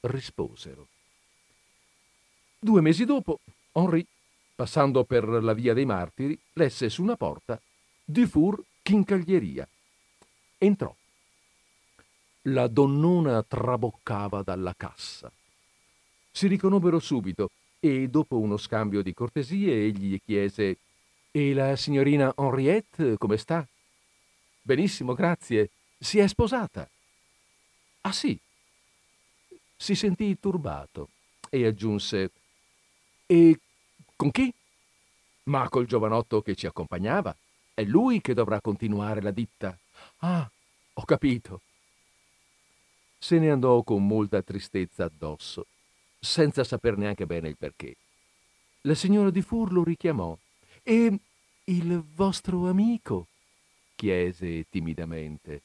risposero. Due mesi dopo, Henri, passando per la via dei Martiri, lesse su una porta Dufour Chincaglieria. Entrò. La donnona traboccava dalla cassa. Si riconobbero subito e, dopo uno scambio di cortesie, egli chiese: «E la signorina Henriette come sta?» «Benissimo, grazie. Si è sposata». «Ah sì?» Si sentì turbato e aggiunse: «E con chi?» «Ma col giovanotto che ci accompagnava. È lui che dovrà continuare la ditta». «Ah, ho capito». Se ne andò con molta tristezza addosso, senza saper neanche bene il perché. La signora Dufour lo richiamò. «E il vostro amico?» chiese timidamente.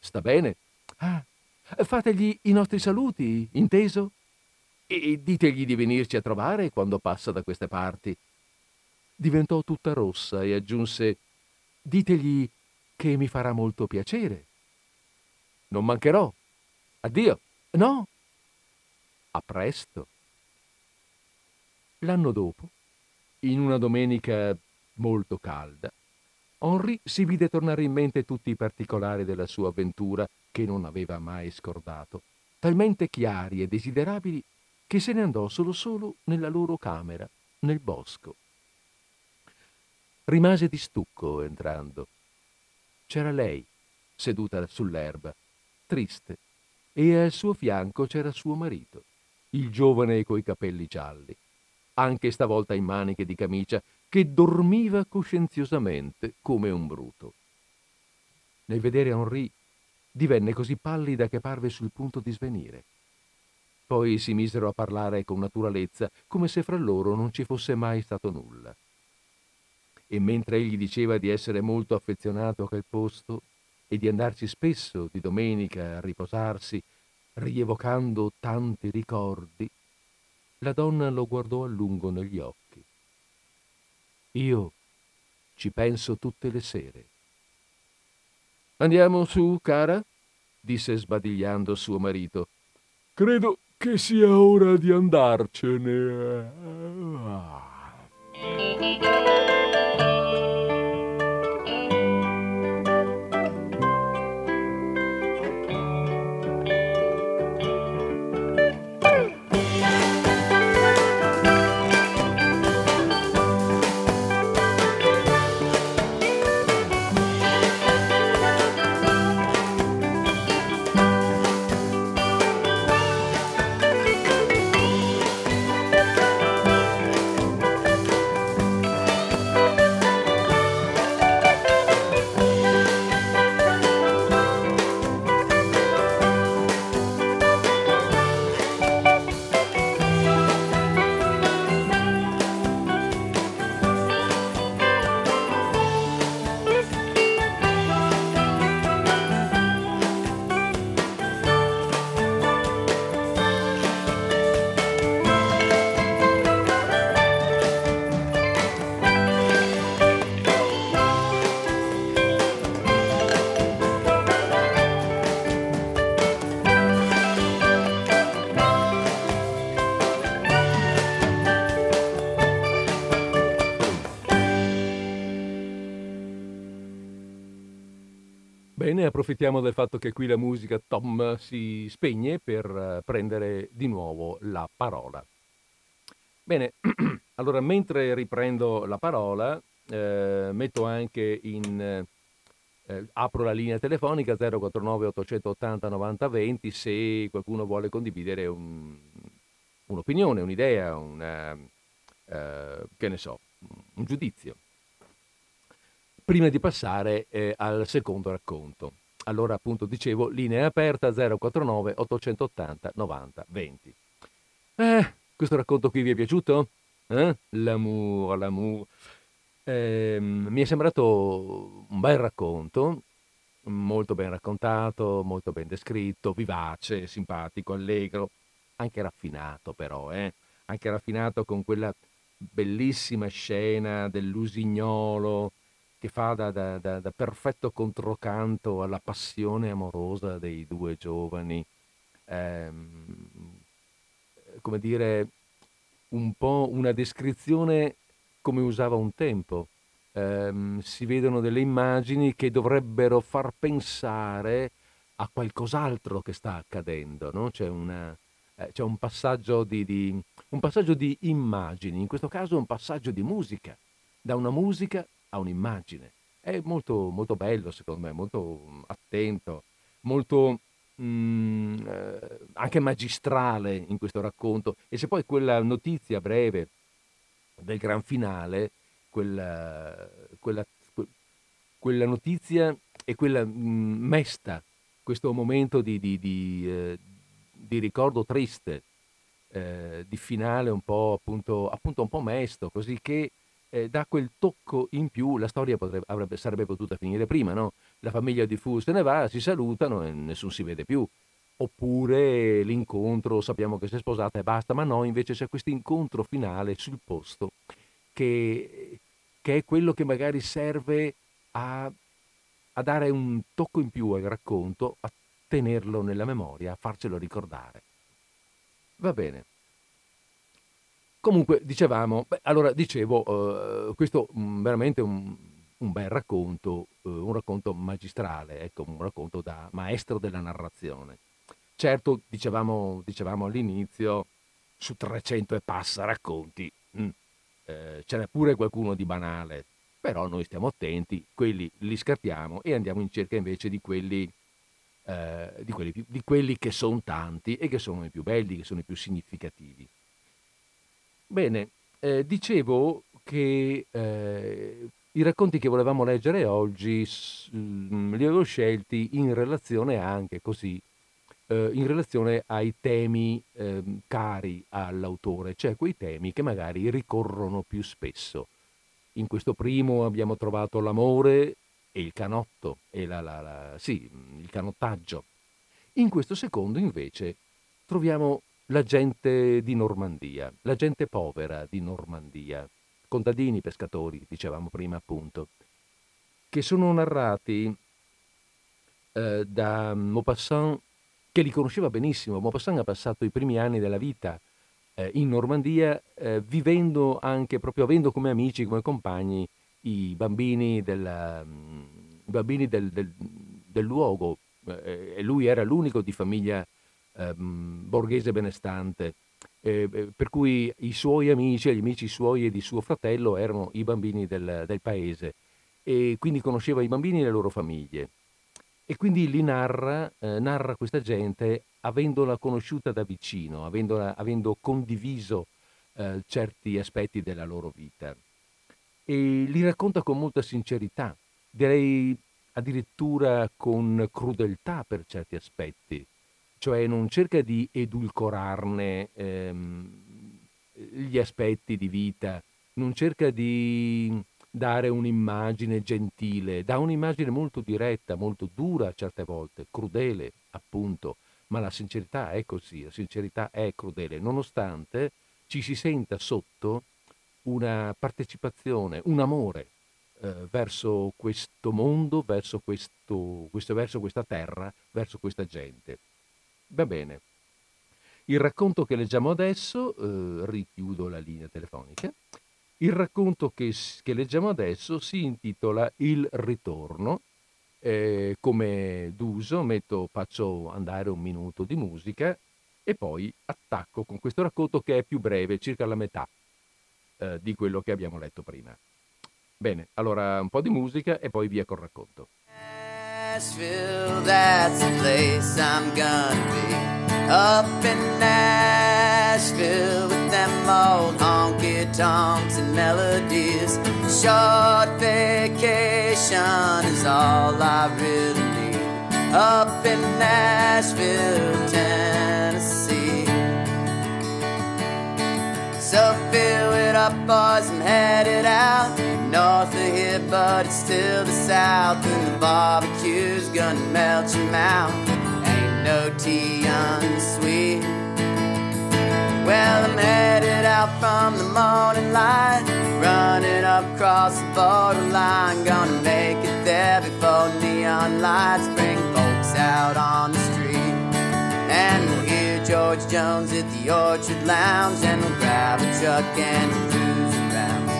«Sta bene?» «Ah, fategli i nostri saluti, inteso? E ditegli di venirci a trovare quando passa da queste parti». Diventò tutta rossa e aggiunse: «Ditegli che mi farà molto piacere». «Non mancherò. Addio». «No, a presto». L'anno dopo, in una domenica molto calda, Henri si vide tornare in mente tutti i particolari della sua avventura, che non aveva mai scordato, talmente chiari e desiderabili che se ne andò solo solo nella loro camera, nel bosco. Rimase di stucco entrando. C'era lei, seduta sull'erba, triste, e al suo fianco c'era suo marito, il giovane coi capelli gialli, anche stavolta in maniche di camicia, che dormiva coscienziosamente come un bruto. Nel vedere Henri divenne così pallida che parve sul punto di svenire. Poi si misero a parlare con naturalezza, come se fra loro non ci fosse mai stato nulla. E mentre egli diceva di essere molto affezionato a quel posto e di andarci spesso di domenica a riposarsi, rievocando tanti ricordi, la donna lo guardò a lungo negli occhi. «Io ci penso tutte le sere». «Andiamo su, cara?» disse sbadigliando suo marito. «Credo che sia ora di andarcene». Bene, approfittiamo del fatto che qui la musica Tom si spegne per prendere di nuovo la parola. Bene, allora mentre riprendo la parola eh, metto anche in Eh, apro la linea telefonica zero quattro nove otto otto zero nove zero due zero se qualcuno vuole condividere un, un'opinione, un'idea, una, eh, che ne so, un giudizio. Prima di passare eh, al secondo racconto. Allora, appunto, dicevo, linea aperta zero quattro nove otto otto zero nove zero due zero. Eh, questo racconto qui vi è piaciuto? Eh? L'amour, l'amour. Eh, mi è sembrato un bel racconto, molto ben raccontato, molto ben descritto, vivace, simpatico, allegro, anche raffinato però, eh? Anche raffinato con quella bellissima scena dell'usignolo che fa da, da, da, da perfetto controcanto alla passione amorosa dei due giovani, eh, come dire, un po' una descrizione come usava un tempo. Eh, si vedono delle immagini che dovrebbero far pensare a qualcos'altro che sta accadendo, no? C'è una, eh, c'è un passaggio di, di, un passaggio di immagini, in questo caso un passaggio di musica, da una musica a un'immagine. È molto, molto bello, secondo me, molto attento, molto mh, eh, anche magistrale in questo racconto. E se poi quella notizia breve del gran finale, quella, quella, quella notizia e quella mesta, questo momento di, di, di, eh, di ricordo triste, eh, di finale un po' appunto, appunto un po' mesto, così che eh, dà quel tocco in più. La storia potrebbe, avrebbe, sarebbe potuta finire prima, no? La famiglia di Fu se ne va, si salutano e nessuno si vede più. Oppure l'incontro, sappiamo che si è sposata e basta, ma no, invece c'è questo incontro finale sul posto che, che è quello che magari serve a, a dare un tocco in più al racconto, a tenerlo nella memoria, a farcelo ricordare. Va bene. Comunque, dicevamo, beh, allora dicevo, eh, questo mh, veramente un, un bel racconto, eh, un racconto magistrale, ecco, un racconto da maestro della narrazione. Certo, dicevamo, dicevamo all'inizio, su trecento e passa racconti, mh, eh, c'era pure qualcuno di banale, però noi stiamo attenti, quelli li scartiamo e andiamo in cerca invece di quelli, eh, di quelli, di quelli che sono tanti e che sono i più belli, che sono i più significativi. Bene, eh, dicevo che eh, i racconti che volevamo leggere oggi mh, li avevo scelti in relazione anche così, in relazione ai temi eh, cari all'autore, cioè quei temi che magari ricorrono più spesso. In questo primo abbiamo trovato l'amore e il canotto, e la, la, la, sì, il canottaggio. In questo secondo invece troviamo la gente di Normandia, la gente povera di Normandia, contadini, pescatori, dicevamo prima appunto, che sono narrati eh, da Maupassant, che li conosceva benissimo. Maupassant ha passato i primi anni della vita eh, in Normandia, eh, vivendo anche, proprio avendo come amici, come compagni, i bambini, della, i bambini del, del, del luogo. Eh, e lui era l'unico di famiglia eh, borghese benestante, eh, per cui i suoi amici, gli amici suoi e di suo fratello, erano i bambini del, del paese. E quindi conosceva i bambini e le loro famiglie. E quindi li narra, eh, narra questa gente avendola conosciuta da vicino, avendola, avendo condiviso eh, certi aspetti della loro vita. E li racconta con molta sincerità, direi addirittura con crudeltà per certi aspetti, cioè non cerca di edulcorarne ehm, gli aspetti di vita, non cerca di dare un'immagine gentile, dà un'immagine molto diretta, molto dura certe volte, crudele appunto, ma la sincerità è così, la sincerità è crudele, nonostante ci si senta sotto una partecipazione, un amore eh, verso questo mondo, verso, questo, questo, verso questa terra, verso questa gente. Va bene. Il racconto che leggiamo adesso, eh, richiudo la linea telefonica. Il racconto che, che leggiamo adesso si intitola Il ritorno. Eh, come d'uso metto, faccio andare un minuto di musica e poi attacco con questo racconto che è più breve, circa la metà eh, di quello che abbiamo letto prima. Bene, allora un po' di musica e poi via col racconto. Nashville, that's the place I'm gonna be. Up in Nashville with them old honky-tonks and melodies. Short vacation is all I really need. Up in Nashville, Tennessee. So fill it up, boys, I'm headed out. North of here, but it's still the south. And the barbecue's gonna melt your mouth. Ain't no tea unsweet. Well, I'm headed out from the morning light, running up across the borderline. Gonna make it there before neon lights bring folks out on the street. And we'll hear George Jones at the Orchard Lounge, and we'll grab a truck and we'll cruise around.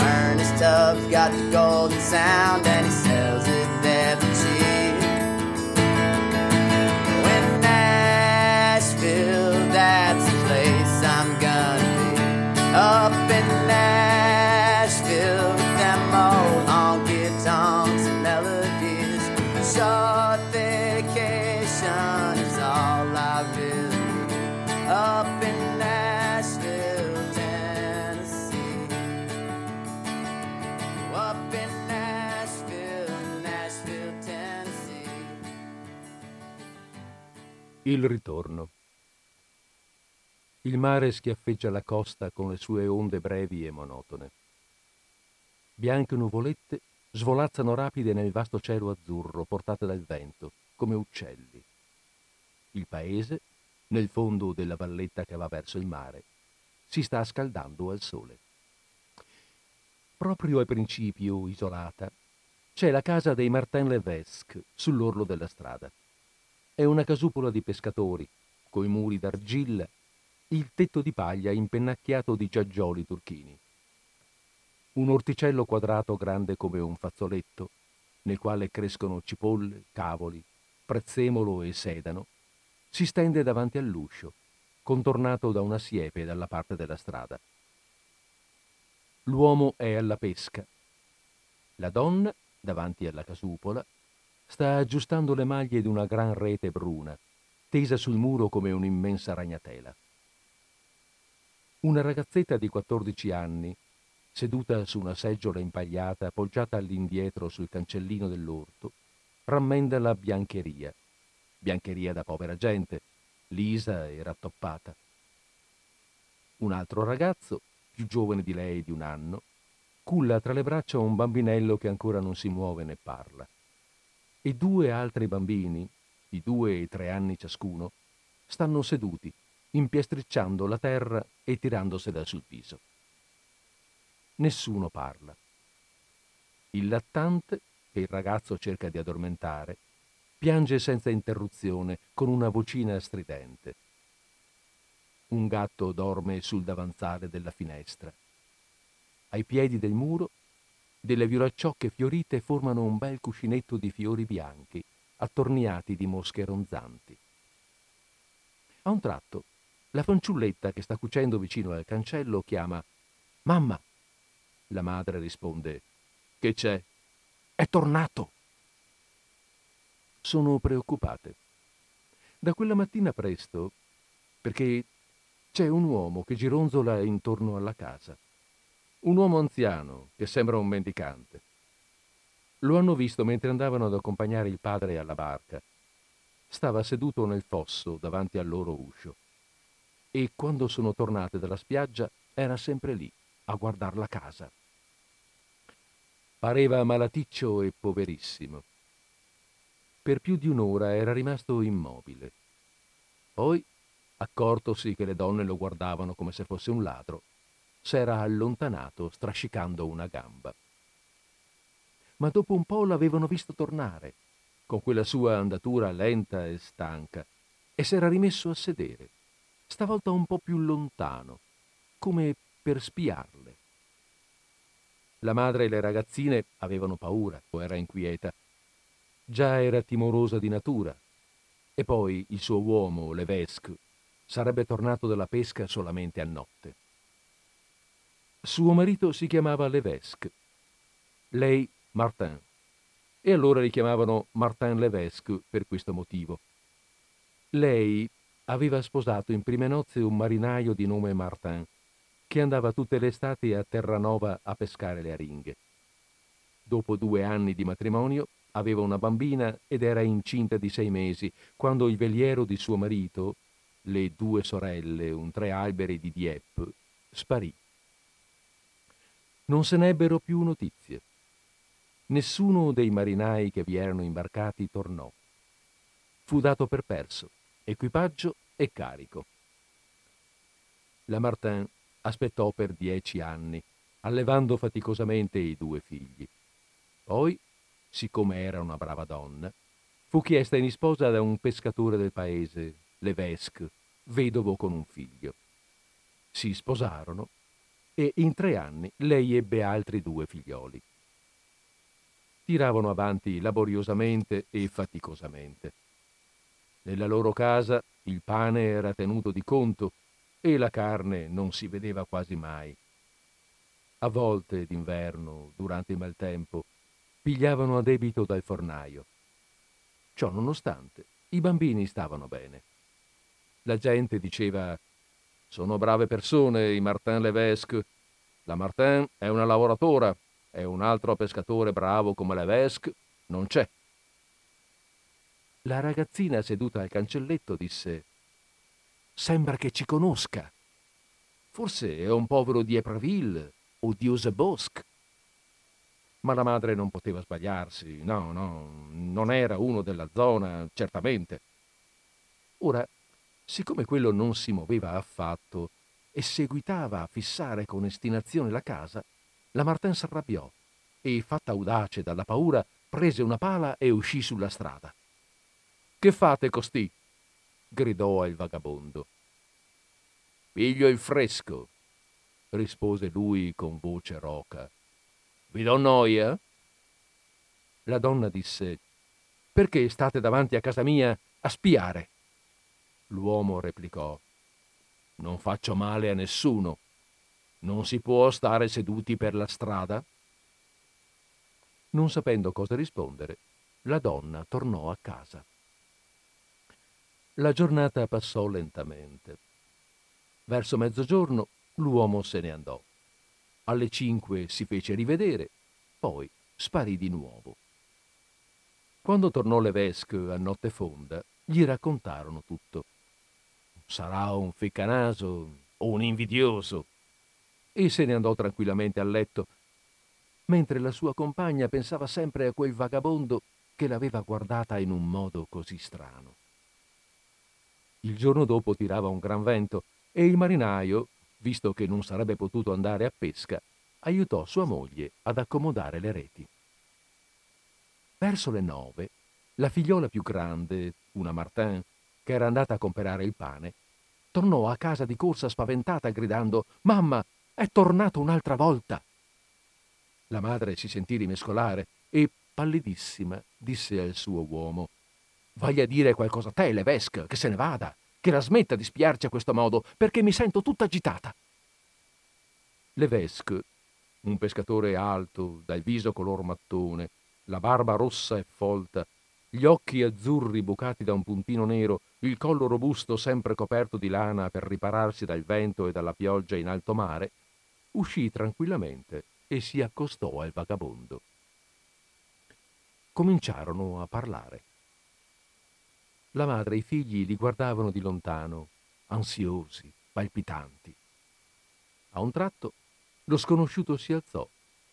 Ernest Tubbs got the golden sound, and he sells it there for cheap. When Nashville, that's the place I'm gonna be. Up in Nashville with them old honky-tonks and melodies. Short vacation is all I really need. Up in Nashville. Up in Nashville, Nashville, Tennessee. Il ritorno. Il mare schiaffeggia la costa con le sue onde brevi e monotone. Bianche nuvolette svolazzano rapide nel vasto cielo azzurro, portate dal vento, come uccelli. Il paese, nel fondo della valletta che va verso il mare, si sta scaldando al sole. Proprio al principio, isolata, c'è la casa dei Martin Levesque sull'orlo della strada. È una casupola di pescatori, coi muri d'argilla, il tetto di paglia impennacchiato di giaggioli turchini. Un orticello quadrato grande come un fazzoletto, nel quale crescono cipolle, cavoli, prezzemolo e sedano, si stende davanti all'uscio, contornato da una siepe dalla parte della strada. L'uomo è alla pesca. La donna, davanti alla casupola, sta aggiustando le maglie di una gran rete bruna, tesa sul muro come un'immensa ragnatela. Una ragazzetta di quattordici anni, seduta su una seggiola impagliata, appoggiata all'indietro sul cancellino dell'orto, rammenda la biancheria. Biancheria da povera gente, lisa e rattoppata. Un altro ragazzo, più giovane di lei di un anno, culla tra le braccia un bambinello che ancora non si muove né parla. E due altri bambini, di due e tre anni ciascuno, stanno seduti, impiestricciando la terra e tirandosela sul viso. Nessuno parla. Il lattante, che il ragazzo cerca di addormentare, piange senza interruzione, con una vocina stridente. Un gatto dorme sul davanzale della finestra. Ai piedi del muro, delle violacciocche fiorite formano un bel cuscinetto di fiori bianchi, attorniati di mosche ronzanti. A un tratto, la fanciulletta che sta cucendo vicino al cancello chiama «Mamma!». La madre risponde «Che c'è? È tornato!». Sono preoccupate. Da quella mattina presto, perché c'è un uomo che gironzola intorno alla casa, un uomo anziano che sembra un mendicante. Lo hanno visto mentre andavano ad accompagnare il padre alla barca. Stava seduto nel fosso davanti al loro uscio e quando sono tornate dalla spiaggia era sempre lì a guardar la casa. Pareva malaticcio e poverissimo. Per più di un'ora era rimasto immobile. Poi, accortosi che le donne lo guardavano come se fosse un ladro, s'era allontanato strascicando una gamba. Ma dopo un po' l'avevano visto tornare, con quella sua andatura lenta e stanca, e s'era rimesso a sedere, stavolta un po' più lontano, come per spiarle. La madre e le ragazzine avevano paura, o era inquieta. Già era timorosa di natura, e poi il suo uomo, Levesque, sarebbe tornato dalla pesca solamente a notte. Suo marito si chiamava Levesque, lei Martin, e allora li chiamavano Martin Levesque per questo motivo. Lei aveva sposato in prime nozze un marinaio di nome Martin, che andava tutte le estati a Terranova a pescare le aringhe. Dopo due anni di matrimonio aveva una bambina ed era incinta di sei mesi, quando il veliero di suo marito, le due sorelle, un tre alberi di Dieppe, sparì. Non se n'ebbero più notizie. Nessuno dei marinai che vi erano imbarcati tornò. Fu dato per perso, equipaggio e carico. La Martin aspettò per dieci anni, allevando faticosamente i due figli. Poi, siccome era una brava donna, fu chiesta in sposa da un pescatore del paese, Levesque, vedovo con un figlio. Si sposarono e in tre anni lei ebbe altri due figlioli. Tiravano avanti laboriosamente e faticosamente. Nella loro casa il pane era tenuto di conto e la carne non si vedeva quasi mai. A volte d'inverno, durante il maltempo, pigliavano a debito dal fornaio. Ciò nonostante, i bambini stavano bene. La gente diceva: sono brave persone i Martin Levesque. La Martin è una lavoratora e un altro pescatore bravo come Levesque non c'è. La ragazzina seduta al cancelletto disse: sembra che ci conosca. Forse è un povero di Epraville o di Osebosque. Ma la madre non poteva sbagliarsi. No, no, non era uno della zona, certamente. Ora, siccome quello non si muoveva affatto e seguitava a fissare con ostinazione la casa, la Martin s'arrabbiò e, fatta audace dalla paura, prese una pala e uscì sulla strada. «Che fate costì?» gridò al vagabondo. «Piglio il fresco», rispose lui con voce roca. «Vi do noia?» La donna disse: «Perché state davanti a casa mia a spiare?» L'uomo replicò: «Non faccio male a nessuno. Non si può stare seduti per la strada?» Non sapendo cosa rispondere, la donna tornò a casa. La giornata passò lentamente. Verso mezzogiorno l'uomo se ne andò. Alle cinque si fece rivedere, poi sparì di nuovo. Quando tornò Levesque a notte fonda, gli raccontarono tutto. «Sarà un ficcanaso o un invidioso», e se ne andò tranquillamente a letto, mentre la sua compagna pensava sempre a quel vagabondo che l'aveva guardata in un modo così strano. Il giorno dopo tirava un gran vento e il marinaio, visto che non sarebbe potuto andare a pesca, aiutò sua moglie ad accomodare le reti. Verso le nove, la figliola più grande, una Martin, che era andata a comprare il pane, tornò a casa di corsa spaventata gridando: «Mamma, è tornato un'altra volta!» La madre si sentì rimescolare e, pallidissima, disse al suo uomo: «Vai a dire qualcosa a te, Levesque, che se ne vada, che la smetta di spiarci a questo modo, perché mi sento tutta agitata!» Levesque, un pescatore alto, dal viso color mattone, la barba rossa e folta, gli occhi azzurri bucati da un puntino nero, il collo robusto sempre coperto di lana per ripararsi dal vento e dalla pioggia in alto mare, uscì tranquillamente e si accostò al vagabondo. Cominciarono a parlare. La madre e i figli li guardavano di lontano, ansiosi, palpitanti. A un tratto lo sconosciuto si alzò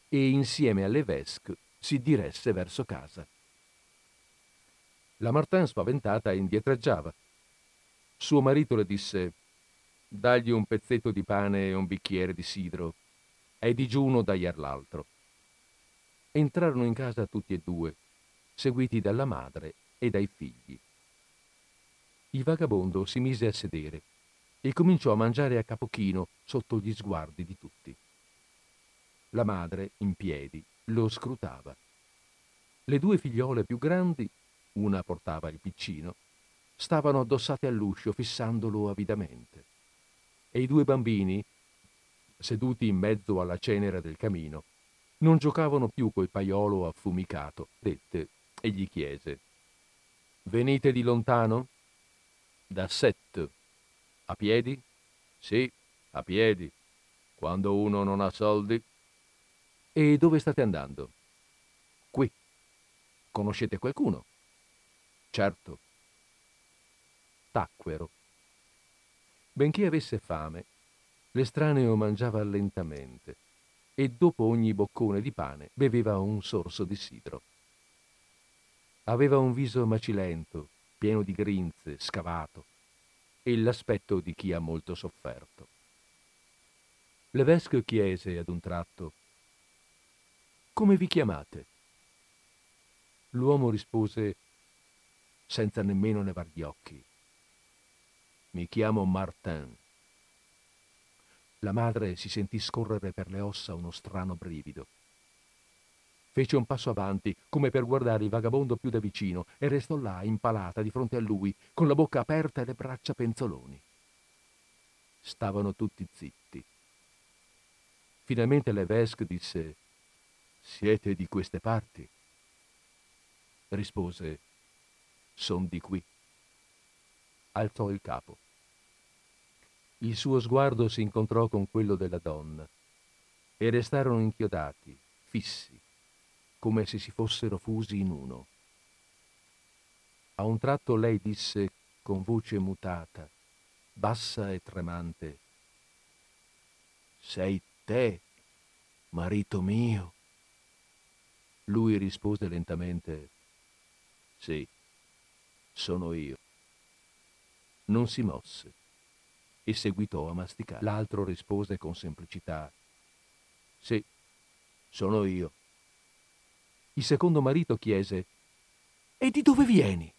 e insieme a Levesque si diresse verso casa. La Martin, spaventata, indietreggiava. Suo marito le disse: «Dagli un pezzetto di pane e un bicchiere di sidro. È digiuno da ier l'altro». Entrarono in casa tutti e due, seguiti dalla madre e dai figli. Il vagabondo si mise a sedere e cominciò a mangiare a capochino sotto gli sguardi di tutti. La madre, in piedi, lo scrutava. Le due figliole più grandi, una portava il piccino, stavano addossate all'uscio fissandolo avidamente. E i due bambini, seduti in mezzo alla cenere del camino, Non giocavano più col paiolo affumicato, dette, e gli chiese: «Venite di lontano?» «Da Sette». «A piedi?» «Sì, a piedi, quando uno non ha soldi». «E dove state andando?» «Qui». «Conoscete qualcuno?» «Certo». Tacquero. Benché avesse fame, l'estraneo mangiava lentamente e dopo ogni boccone di pane beveva un sorso di sidro. Aveva un viso macilento, pieno di grinze, scavato, e l'aspetto di chi ha molto sofferto. Levesque chiese ad un tratto: «Come vi chiamate?» L'uomo rispose, senza nemmeno levar gli occhi: «Mi chiamo Martin». La madre si sentì scorrere per le ossa uno strano brivido. Fece un passo avanti, come per guardare il vagabondo più da vicino, e restò là, impalata, di fronte a lui, con la bocca aperta e le braccia penzoloni. Stavano tutti zitti. Finalmente Levesque disse: «Siete di queste parti?» Rispose: «Son di qui». Alzò il capo. Il suo sguardo si incontrò con quello della donna e restarono inchiodati, fissi, come se si fossero fusi in uno. A un tratto lei disse con voce mutata, bassa e tremante: «Sei te, marito mio?» Lui rispose lentamente: «Sì, sono io». Non si mosse e seguitò a masticare. L'altro rispose con semplicità: «Sì, sono io». Il secondo marito chiese: «E di dove vieni?»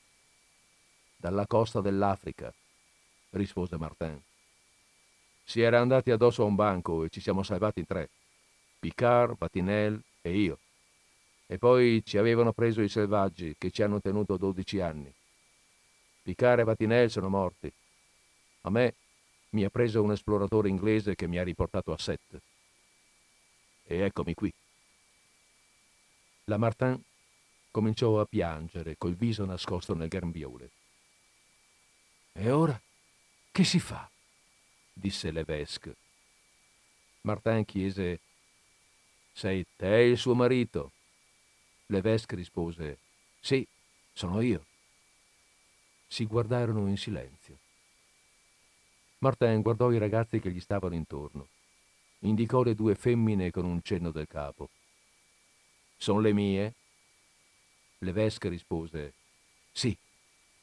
«Dalla costa dell'Africa», rispose Martin. «Si era andati addosso a un banco e ci siamo salvati in tre, Picard, Patinel e io. E poi ci avevano preso i selvaggi che ci hanno tenuto dodici anni. Picard e Patinel sono morti. A me mi ha preso un esploratore inglese che mi ha riportato a Sète. E eccomi qui». La Martin cominciò a piangere col viso nascosto nel grembiule. «E ora che si fa?» disse Levesque. Martin chiese: «Sei te il suo marito?» Levesque rispose: «Sì, sono io». Si guardarono in silenzio. Martin guardò i ragazzi che gli stavano intorno. Indicò le due femmine con un cenno del capo. «Sono le mie?» Levesque rispose: «Sì,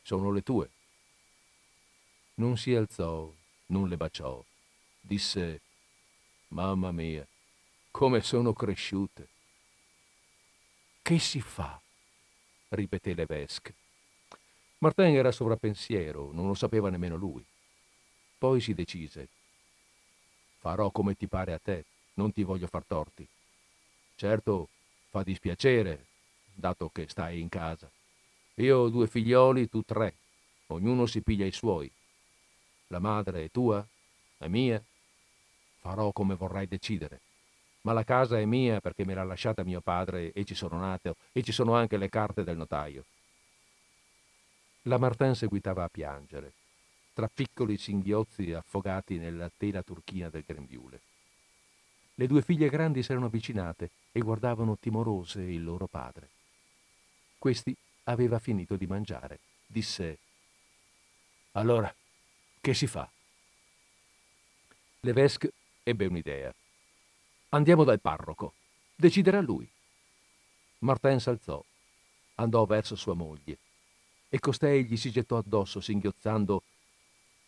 sono le tue». Non si alzò, non le baciò. Disse: «Mamma mia, come sono cresciute!» «Che si fa?» ripeté Levesque. Martin era sovrappensiero, non lo sapeva nemmeno lui. Poi si decise: «Farò come ti pare a te, non ti voglio far torti. Certo, fa dispiacere, dato che stai in casa. Io ho due figlioli, tu tre. Ognuno si piglia i suoi. La madre è tua, è mia. Farò come vorrai decidere. Ma la casa è mia perché me l'ha lasciata mio padre e ci sono nato e ci sono anche le carte del notaio». La Martin seguitava a piangere, tra piccoli singhiozzi affogati nella tela turchina del grembiule. Le due figlie grandi s'erano avvicinate e guardavano timorose il loro padre. Questi aveva finito di mangiare. Disse: «Allora, che si fa?» Levesque ebbe un'idea. «Andiamo dal parroco. Deciderà lui». Martin s'alzò, andò verso sua moglie e costei gli si gettò addosso singhiozzando: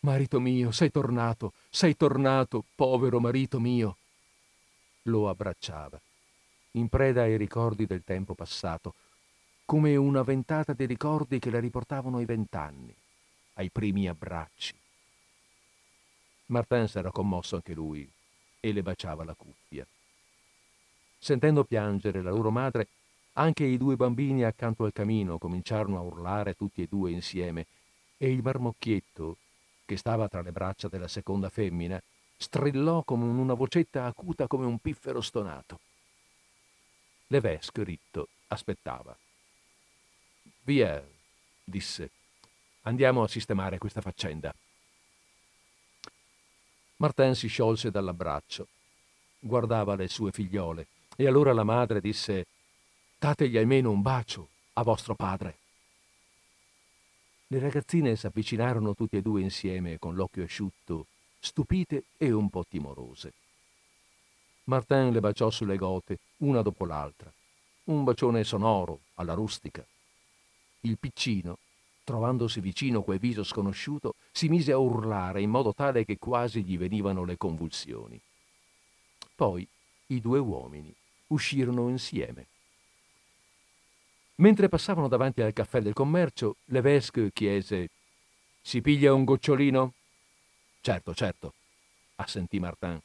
«Marito mio, sei tornato, sei tornato, povero marito mio!» Lo abbracciava, in preda ai ricordi del tempo passato, come una ventata di ricordi che la riportavano ai vent'anni, ai primi abbracci. Martin s'era commosso anche lui e le baciava la cuffia. Sentendo piangere la loro madre, anche i due bambini accanto al camino cominciarono a urlare tutti e due insieme e il marmocchietto, che stava tra le braccia della seconda femmina, strillò con una vocetta acuta come un piffero stonato. Levesque, ritto, aspettava. «Via», disse, «andiamo a sistemare questa faccenda». Martin si sciolse dall'abbraccio. Guardava le sue figliole e allora la madre disse: «Dategli almeno un bacio a vostro padre». Le ragazzine s'avvicinarono tutte e due insieme con l'occhio asciutto, stupite e un po' timorose. Martin le baciò sulle gote, una dopo l'altra, un bacione sonoro alla rustica. Il piccino, trovandosi vicino quel viso sconosciuto, si mise a urlare in modo tale che quasi gli venivano le convulsioni. Poi i due uomini uscirono insieme. Mentre passavano davanti al caffè del commercio, Levesque chiese: «Si piglia un gocciolino?» «Certo, certo», assentì Martin.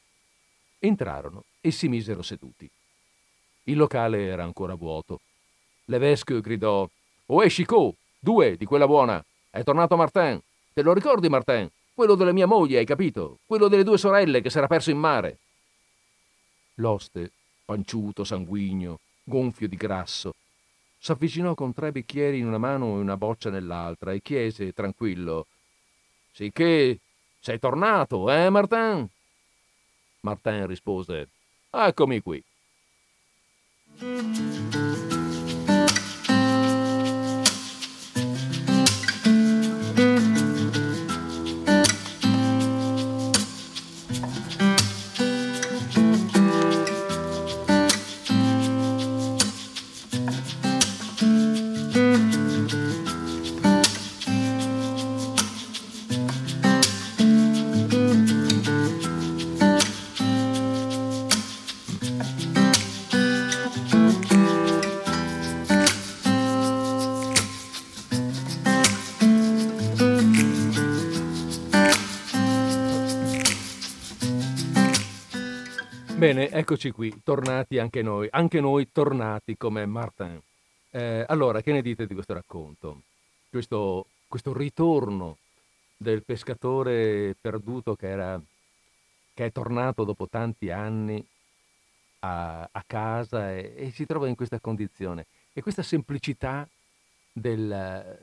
Entrarono e si misero seduti. Il locale era ancora vuoto. Levesque gridò: «Ohé, Chicot, due di quella buona! È tornato Martin! Te lo ricordi, Martin? Quello della mia moglie, hai capito? Quello delle due sorelle che s'era perso in mare!» L'oste, panciuto, sanguigno, gonfio di grasso, s'avvicinò con tre bicchieri in una mano e una boccia nell'altra e chiese tranquillo: «Sicché sei tornato, eh, Martin?» Martin rispose: «Eccomi qui». Bene, eccoci qui, tornati anche noi, anche noi tornati come Martin. Eh, allora, che ne dite di questo racconto? Questo, questo ritorno del pescatore perduto che, era, che è tornato dopo tanti anni a, a casa e, e si trova in questa condizione. E questa semplicità, del,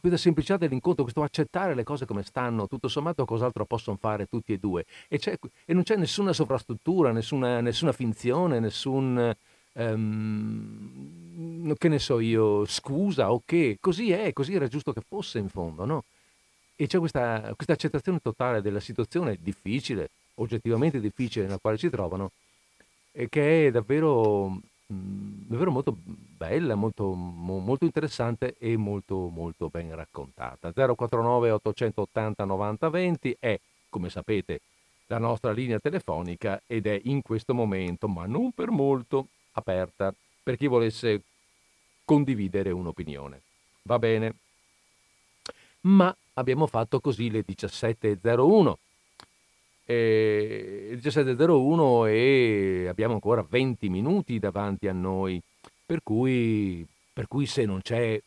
questa semplicità dell'incontro, questo accettare le cose come stanno, tutto sommato cos'altro possono fare tutti e due. E, c'è, e non c'è nessuna sovrastruttura, nessuna, nessuna finzione, nessun, um, che ne so io, scusa o che. Così è, così era giusto che fosse in fondo, no? E c'è questa, questa accettazione totale della situazione difficile, oggettivamente difficile nella quale si trovano, e che è davvero... davvero molto bella, molto, molto interessante e molto molto ben raccontata. Zero quattro nove otto otto zero nove zero due zero è, come sapete, la nostra linea telefonica ed è in questo momento, ma non per molto, aperta per chi volesse condividere un'opinione. Va bene, ma abbiamo fatto così le diciassette e zero uno e diciassette e zero uno e abbiamo ancora venti minuti davanti a noi, per cui, per cui se non c'è,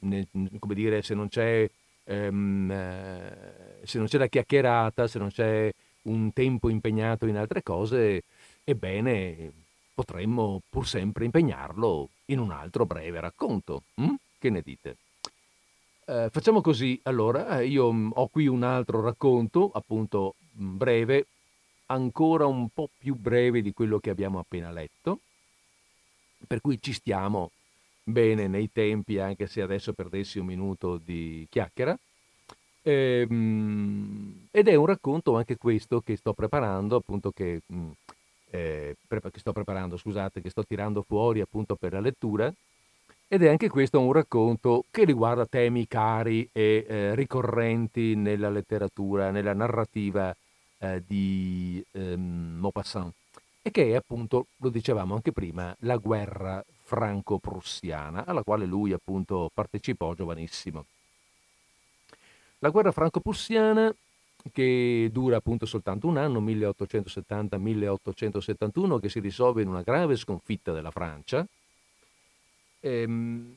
come dire, se non c'è ehm, se non c'è la chiacchierata, se non c'è un tempo impegnato in altre cose, ebbene potremmo pur sempre impegnarlo in un altro breve racconto. Hm? Che ne dite? Eh, facciamo così, allora. Io ho qui un altro racconto, appunto breve, ancora un po' più breve di quello che abbiamo appena letto, per cui ci stiamo bene nei tempi, anche se adesso perdessi un minuto di chiacchiera. Ehm, ed è un racconto anche questo che sto preparando, appunto che, eh, pre- che sto preparando, scusate, che sto tirando fuori appunto per la lettura, ed è anche questo un racconto che riguarda temi cari e eh, ricorrenti nella letteratura, nella narrativa di eh, Maupassant, e che è appunto, lo dicevamo anche prima, la guerra franco-prussiana, alla quale lui appunto partecipò giovanissimo. La guerra franco-prussiana, che dura appunto soltanto un anno, milleottocentosettanta milleottocentosettantuno, che si risolve in una grave sconfitta della Francia, ehm,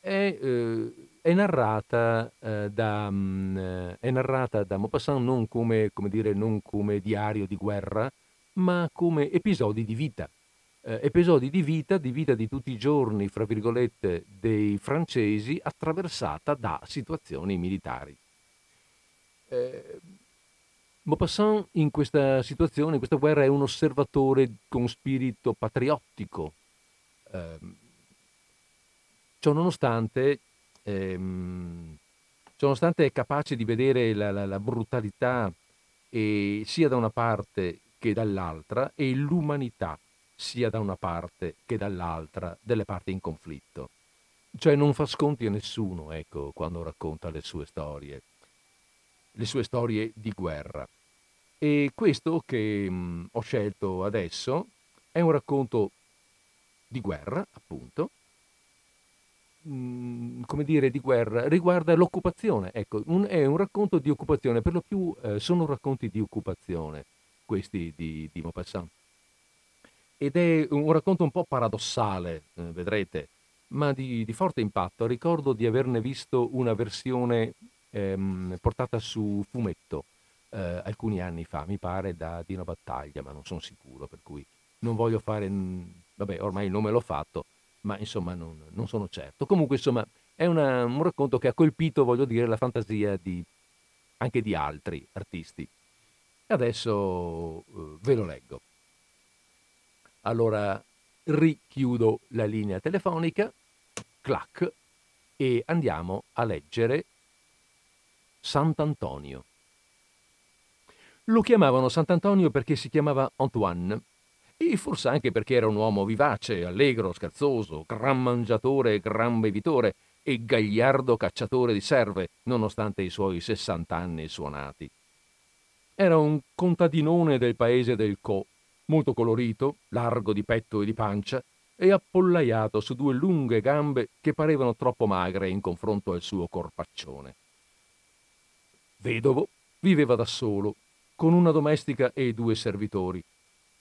è... Eh, È narrata, eh, da, mh, è narrata da Maupassant non come, come dire, non come diario di guerra, ma come episodi di vita, eh, episodi di vita, di vita di tutti i giorni, fra virgolette, dei francesi, attraversata da situazioni militari. Eh, Maupassant in questa situazione, in questa guerra, è un osservatore con spirito patriottico. Eh, ciò nonostante, ehm, ciò nonostante è capace di vedere la, la, la brutalità e, sia da una parte che dall'altra, e l'umanità sia da una parte che dall'altra delle parti in conflitto. Cioè non fa sconti a nessuno, ecco, quando racconta le sue storie, le sue storie di guerra. E questo che mh, ho scelto adesso è un racconto di guerra, appunto, mh, come dire, di guerra, riguarda l'occupazione, ecco, un, è un racconto di occupazione, per lo più eh, sono racconti di occupazione, questi di, di Maupassant. Ed è un racconto un po' paradossale, eh, vedrete, ma di, di forte impatto. Ricordo di averne visto una versione ehm, portata su fumetto eh, alcuni anni fa, mi pare da Dino Battaglia, ma non sono sicuro, per cui non voglio fare... Vabbè, ormai il nome l'ho fatto, ma insomma non, non sono certo. Comunque, insomma, è una, un racconto che ha colpito, voglio dire, la fantasia di, anche di altri artisti. Adesso eh, ve lo leggo. Allora richiudo la linea telefonica, clac, e andiamo a leggere Sant'Antonio. Lo chiamavano Sant'Antonio perché si chiamava Antoine, e forse anche perché era un uomo vivace, allegro, scherzoso, gran mangiatore, gran bevitore e gagliardo cacciatore di serve, nonostante i suoi sessant'anni suonati. Era un contadinone del paese del Co, molto colorito, largo di petto e di pancia, e appollaiato su due lunghe gambe che parevano troppo magre in confronto al suo corpaccione. Vedovo, viveva da solo, con una domestica e due servitori,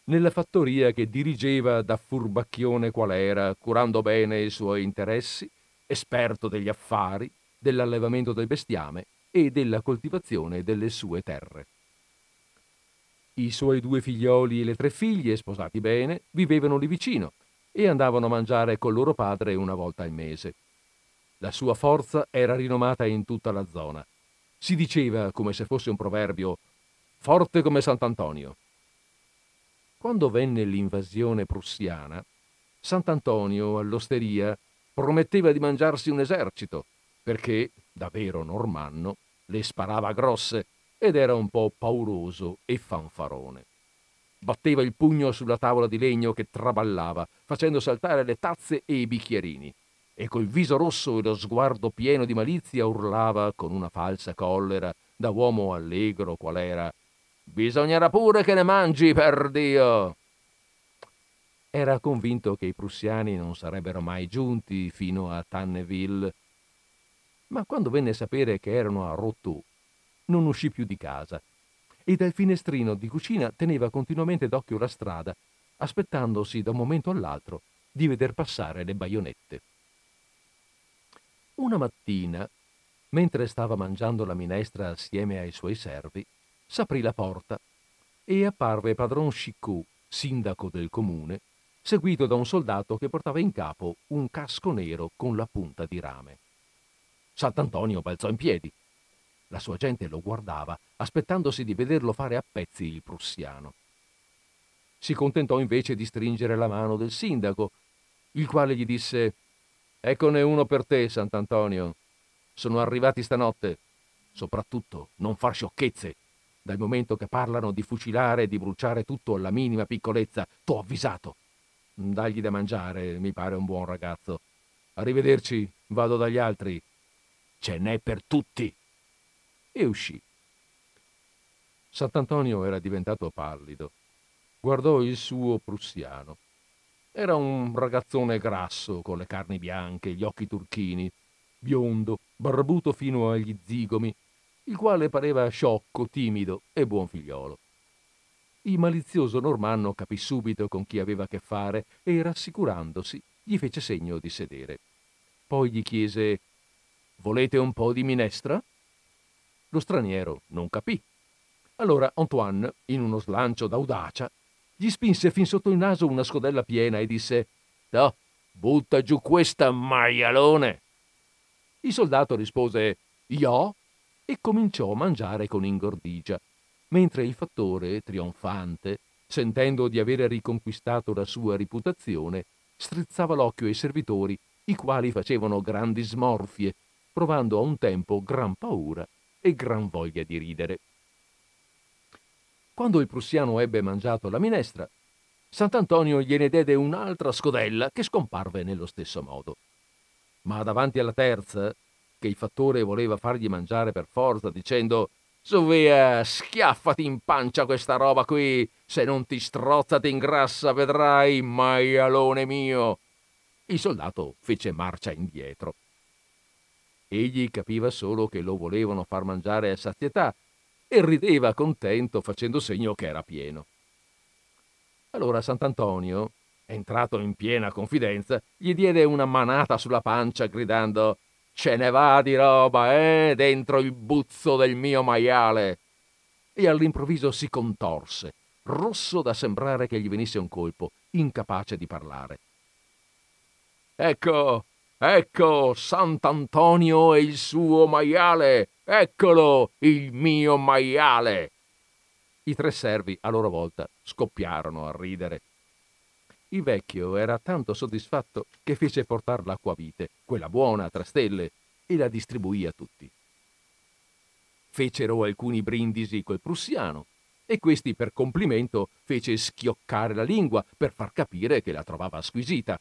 nella fattoria che dirigeva da furbacchione qual era, curando bene i suoi interessi, esperto degli affari, dell'allevamento del bestiame e della coltivazione delle sue terre. I suoi due figlioli e le tre figlie, sposati bene, vivevano lì vicino e andavano a mangiare col loro padre una volta al mese. La sua forza era rinomata in tutta la zona. Si diceva, come se fosse un proverbio, «forte come Sant'Antonio». Quando venne l'invasione prussiana, Sant'Antonio all'osteria prometteva di mangiarsi un esercito, perché, da vero normanno, le sparava grosse, ed era un po' pauroso e fanfarone. Batteva il pugno sulla tavola di legno che traballava, facendo saltare le tazze e i bicchierini, e col viso rosso e lo sguardo pieno di malizia urlava con una falsa collera, da uomo allegro qual era, «Bisognerà pure che ne mangi, per Dio!» Era convinto che i prussiani non sarebbero mai giunti fino a Tanneville, ma quando venne a sapere che erano a Rotù, non uscì più di casa, e dal finestrino di cucina teneva continuamente d'occhio la strada, aspettandosi da un momento all'altro di veder passare le baionette. Una mattina, mentre stava mangiando la minestra assieme ai suoi servi, s'aprì la porta e apparve padron Chicot, sindaco del comune, seguito da un soldato che portava in capo un casco nero con la punta di rame. Sant'Antonio balzò in piedi. La sua gente lo guardava, aspettandosi di vederlo fare a pezzi il prussiano. Si contentò invece di stringere la mano del sindaco, il quale gli disse «Eccone uno per te, Sant'Antonio. Sono arrivati stanotte. Soprattutto non far sciocchezze. Dal momento che parlano di fucilare e di bruciare tutto alla minima piccolezza, t'ho avvisato. Dagli da mangiare, mi pare un buon ragazzo. Arrivederci, vado dagli altri. Ce n'è per tutti!» E uscì. Sant'Antonio era diventato pallido. Guardò il suo prussiano. Era un ragazzone grasso, con le carni bianche, gli occhi turchini, biondo, barbuto fino agli zigomi, il quale pareva sciocco, timido e buon figliolo. Il malizioso normanno capì subito con chi aveva a che fare e, rassicurandosi, gli fece segno di sedere. Poi gli chiese «Volete un po' di minestra?» Lo straniero non capì. Allora Antoine, in uno slancio d'audacia, gli spinse fin sotto il naso una scodella piena e disse: «Toh, butta giù questa, maialone!» Il soldato rispose «Io» e cominciò a mangiare con ingordigia, mentre il fattore, trionfante, sentendo di avere riconquistato la sua riputazione, strizzava l'occhio ai servitori, i quali facevano grandi smorfie, provando a un tempo gran paura e gran voglia di ridere. Quando il prussiano ebbe mangiato la minestra, Sant'Antonio gliene diede un'altra scodella che scomparve nello stesso modo. Ma davanti alla terza, che il fattore voleva fargli mangiare per forza, dicendo «Su via, schiaffati in pancia questa roba qui, se non ti strozza ti ingrassa, vedrai, maialone mio!» il soldato fece marcia indietro. Egli capiva solo che lo volevano far mangiare a sazietà e rideva contento facendo segno che era pieno. Allora Sant'Antonio, entrato in piena confidenza, gli diede una manata sulla pancia gridando «Ce ne va di roba, eh, dentro il buzzo del mio maiale!» e all'improvviso si contorse, rosso da sembrare che gli venisse un colpo, incapace di parlare. «Ecco, ecco Sant'Antonio e il suo maiale! Eccolo, il mio maiale!» I tre servi, a loro volta, scoppiarono a ridere. Il vecchio era tanto soddisfatto che fece portare l'acquavite, quella buona a tre stelle, e la distribuì a tutti. Fecero alcuni brindisi col prussiano e questi per complimento fece schioccare la lingua per far capire che la trovava squisita.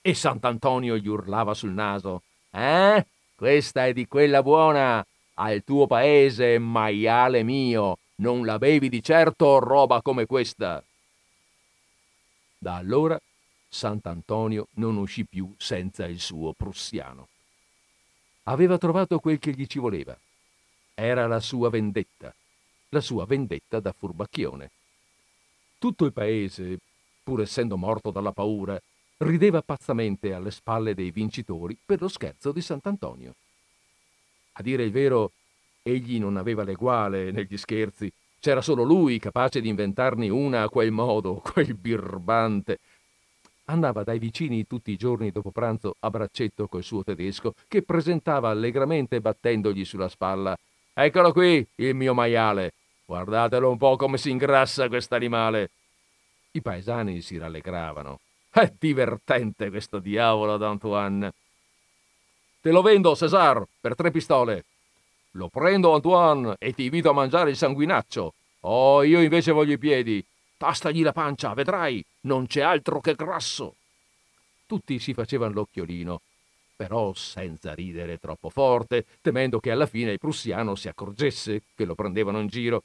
E Sant'Antonio gli urlava sul naso: «Eh? Questa è di quella buona! Al tuo paese, maiale mio! Non la bevi di certo roba come questa!» Da allora Sant'Antonio non uscì più senza il suo prussiano. Aveva trovato quel che gli ci voleva. Era la sua vendetta, la sua vendetta da furbacchione. Tutto il paese, pur essendo morto dalla paura, rideva pazzamente alle spalle dei vincitori per lo scherzo di Sant'Antonio. A dire il vero, egli non aveva l'eguale negli scherzi. C'era solo lui capace di inventarne una a quel modo, quel birbante. Andava dai vicini tutti i giorni dopo pranzo a braccetto col suo tedesco, che presentava allegramente battendogli sulla spalla: «Eccolo qui, il mio maiale! Guardatelo un po' come si ingrassa quest'animale!» I paesani si rallegravano. «È divertente questo diavolo d'Antoine!» «Te lo vendo, César, per tre pistole!» «Lo prendo, Antoine, e ti invito a mangiare il sanguinaccio!» «Oh, io invece voglio i piedi!» «Tastagli la pancia, vedrai! Non c'è altro che grasso!» Tutti si facevano l'occhiolino, però senza ridere troppo forte, temendo che alla fine il prussiano si accorgesse che lo prendevano in giro.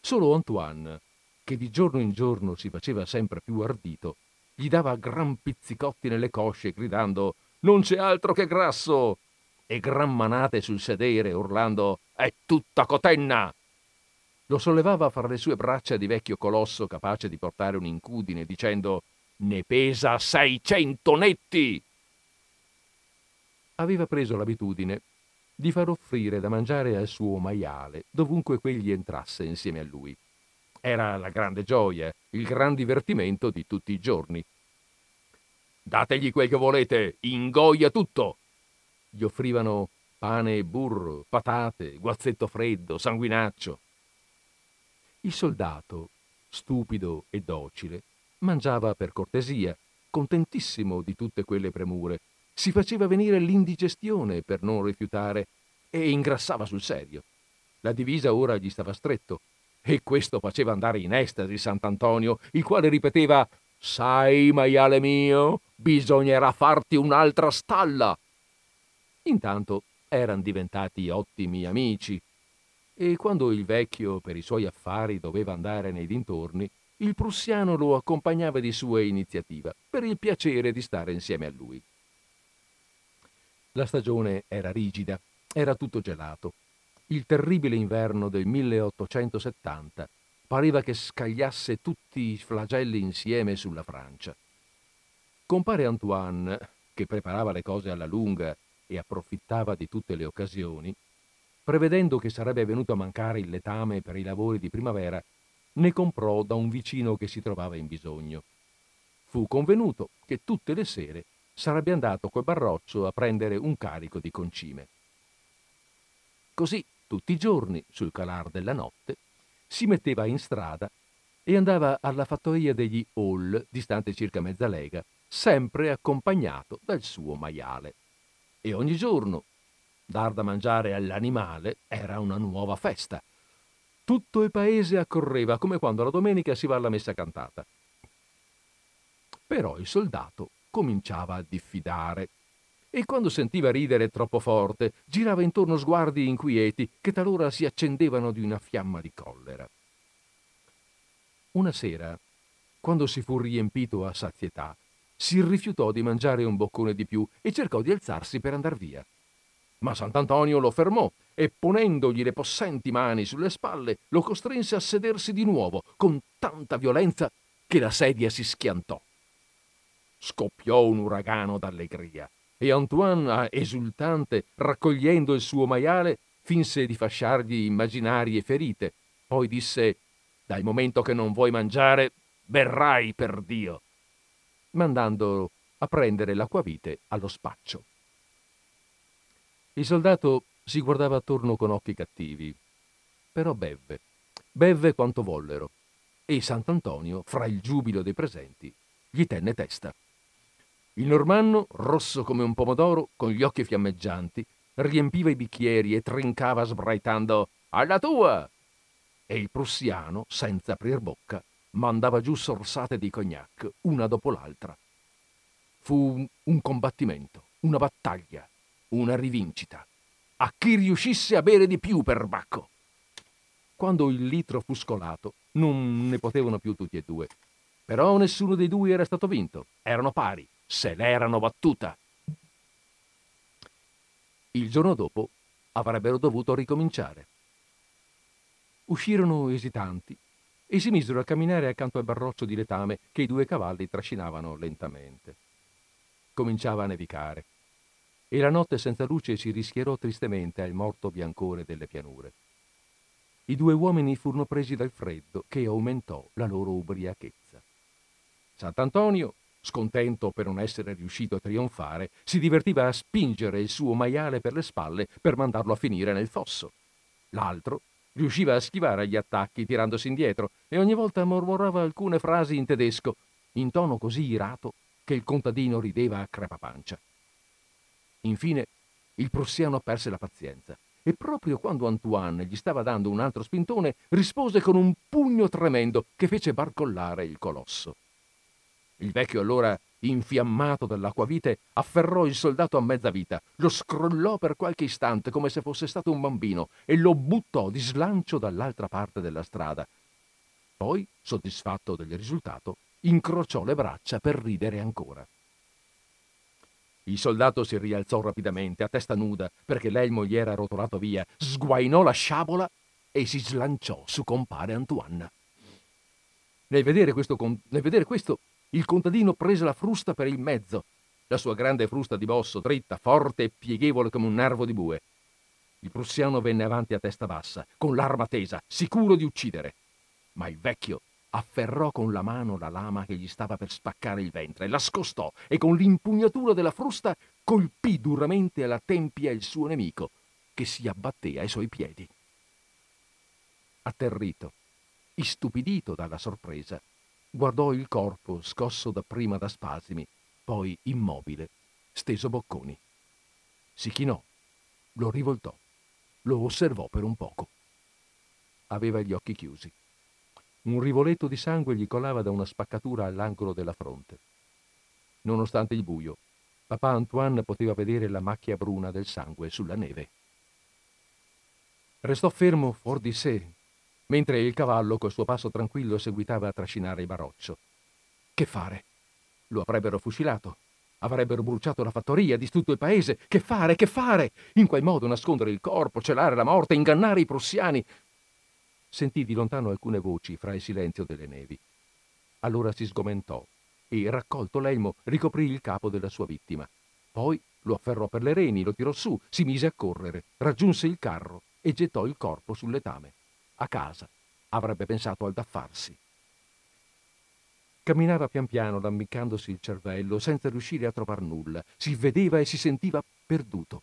Solo Antoine, che di giorno in giorno si faceva sempre più ardito, gli dava gran pizzicotti nelle cosce, gridando «Non c'è altro che grasso!» e gran manate sul sedere, urlando «È tutta cotenna!». Lo sollevava fra le sue braccia di vecchio colosso capace di portare un incudine, dicendo «Ne pesa seicento netti!». Aveva preso l'abitudine di far offrire da mangiare al suo maiale dovunque quegli entrasse insieme a lui. Era la grande gioia, il gran divertimento di tutti i giorni. «Dategli quel che volete, ingoia tutto!». Gli offrivano pane e burro, patate, guazzetto freddo, sanguinaccio. Il soldato, stupido e docile, mangiava per cortesia, contentissimo di tutte quelle premure. Si faceva venire l'indigestione per non rifiutare e ingrassava sul serio. La divisa ora gli stava stretto e questo faceva andare in estasi Sant'Antonio, il quale ripeteva «Sai, maiale mio, bisognerà farti un'altra stalla!». Intanto erano diventati ottimi amici e quando il vecchio per i suoi affari doveva andare nei dintorni, il prussiano lo accompagnava di sua iniziativa per il piacere di stare insieme a lui. La stagione era rigida, era tutto gelato. Il terribile inverno del milleottocentosettanta pareva che scagliasse tutti i flagelli insieme sulla Francia. Compare Antoine, che preparava le cose alla lunga e approfittava di tutte le occasioni, prevedendo che sarebbe venuto a mancare il letame per i lavori di primavera, ne comprò da un vicino che si trovava in bisogno. Fu convenuto che tutte le sere sarebbe andato col barroccio a prendere un carico di concime. Così, tutti i giorni, sul calar della notte, si metteva in strada e andava alla fattoria degli Hall, distante circa mezza lega, sempre accompagnato dal suo maiale. E ogni giorno dar da mangiare all'animale era una nuova festa. Tutto il paese accorreva, come quando la domenica si va alla messa cantata. Però il soldato cominciava a diffidare e quando sentiva ridere troppo forte girava intorno sguardi inquieti che talora si accendevano di una fiamma di collera. Una sera, quando si fu riempito a sazietà, si rifiutò di mangiare un boccone di più e cercò di alzarsi per andar via. Ma Sant'Antonio lo fermò e, ponendogli le possenti mani sulle spalle, lo costrinse a sedersi di nuovo con tanta violenza che la sedia si schiantò. Scoppiò un uragano d'allegria e Antoine, esultante, raccogliendo il suo maiale, finse di fasciargli immaginarie ferite. Poi disse: «Dal momento che non vuoi mangiare, berrai per Dio», mandandolo a prendere l'acquavite allo spaccio. Il soldato si guardava attorno con occhi cattivi, però bevve, bevve quanto vollero, e Sant'Antonio, fra il giubilo dei presenti, gli tenne testa. Il normanno, rosso come un pomodoro, con gli occhi fiammeggianti, riempiva i bicchieri e trincava sbraitando «Alla tua!», e il prussiano, senza aprir bocca, mandava giù sorsate di cognac, una dopo l'altra. Fu un combattimento, una battaglia, una rivincita, a chi riuscisse a bere di più per bacco. Quando il litro fu scolato, non ne potevano più tutti e due. Però nessuno dei due era stato vinto, erano pari, se l'erano battuta. Il giorno dopo avrebbero dovuto ricominciare. Uscirono esitanti e si misero a camminare accanto al barroccio di letame che i due cavalli trascinavano lentamente. Cominciava a nevicare e la notte senza luce si rischierò tristemente al morto biancore delle pianure. I due uomini furono presi dal freddo che aumentò la loro ubriachezza. Sant'Antonio, scontento per non essere riuscito a trionfare, si divertiva a spingere il suo maiale per le spalle per mandarlo a finire nel fosso. L'altro riusciva a schivare gli attacchi tirandosi indietro e ogni volta mormorava alcune frasi in tedesco, in tono così irato che il contadino rideva a crepapancia. Infine il prussiano perse la pazienza e proprio quando Antoine gli stava dando un altro spintone rispose con un pugno tremendo che fece barcollare il colosso. Il vecchio allora, infiammato dall'acquavite, afferrò il soldato a mezza vita, lo scrollò per qualche istante come se fosse stato un bambino e lo buttò di slancio dall'altra parte della strada. Poi, soddisfatto del risultato, incrociò le braccia per ridere ancora. Il soldato si rialzò rapidamente, a testa nuda, perché l'elmo gli era rotolato via, sguainò la sciabola e si slanciò su compare Antoine. Nel vedere questo, nel vedere questo il contadino prese la frusta per il mezzo, la sua grande frusta di bosso, dritta, forte e pieghevole come un nervo di bue. Il prussiano venne avanti a testa bassa, con l'arma tesa, sicuro di uccidere. Ma il vecchio afferrò con la mano la lama che gli stava per spaccare il ventre, la scostò e con l'impugnatura della frusta colpì duramente alla tempia il suo nemico, che si abbatté ai suoi piedi. Atterrito, istupidito dalla sorpresa, guardò il corpo scosso dapprima da spasimi, poi immobile, steso bocconi. Si chinò, lo rivoltò, lo osservò per un poco. Aveva gli occhi chiusi. Un rivoletto di sangue gli colava da una spaccatura all'angolo della fronte. Nonostante il buio, papà Antoine poteva vedere la macchia bruna del sangue sulla neve. Restò fermo fuor di sé, mentre il cavallo col suo passo tranquillo seguitava a trascinare il baroccio. Che fare? Lo avrebbero fucilato, avrebbero bruciato la fattoria, distrutto il paese. Che fare? Che fare? In qual modo nascondere il corpo, celare la morte, ingannare i prussiani? Sentì di lontano alcune voci fra il silenzio delle nevi. Allora si sgomentò e, raccolto l'elmo, ricoprì il capo della sua vittima. Poi lo afferrò per le reni, lo tirò su, si mise a correre, raggiunse il carro e gettò il corpo sul letame. A casa, avrebbe pensato al da farsi. Camminava pian piano, lampiccandosi il cervello, senza riuscire a trovar nulla. Si vedeva e si sentiva perduto.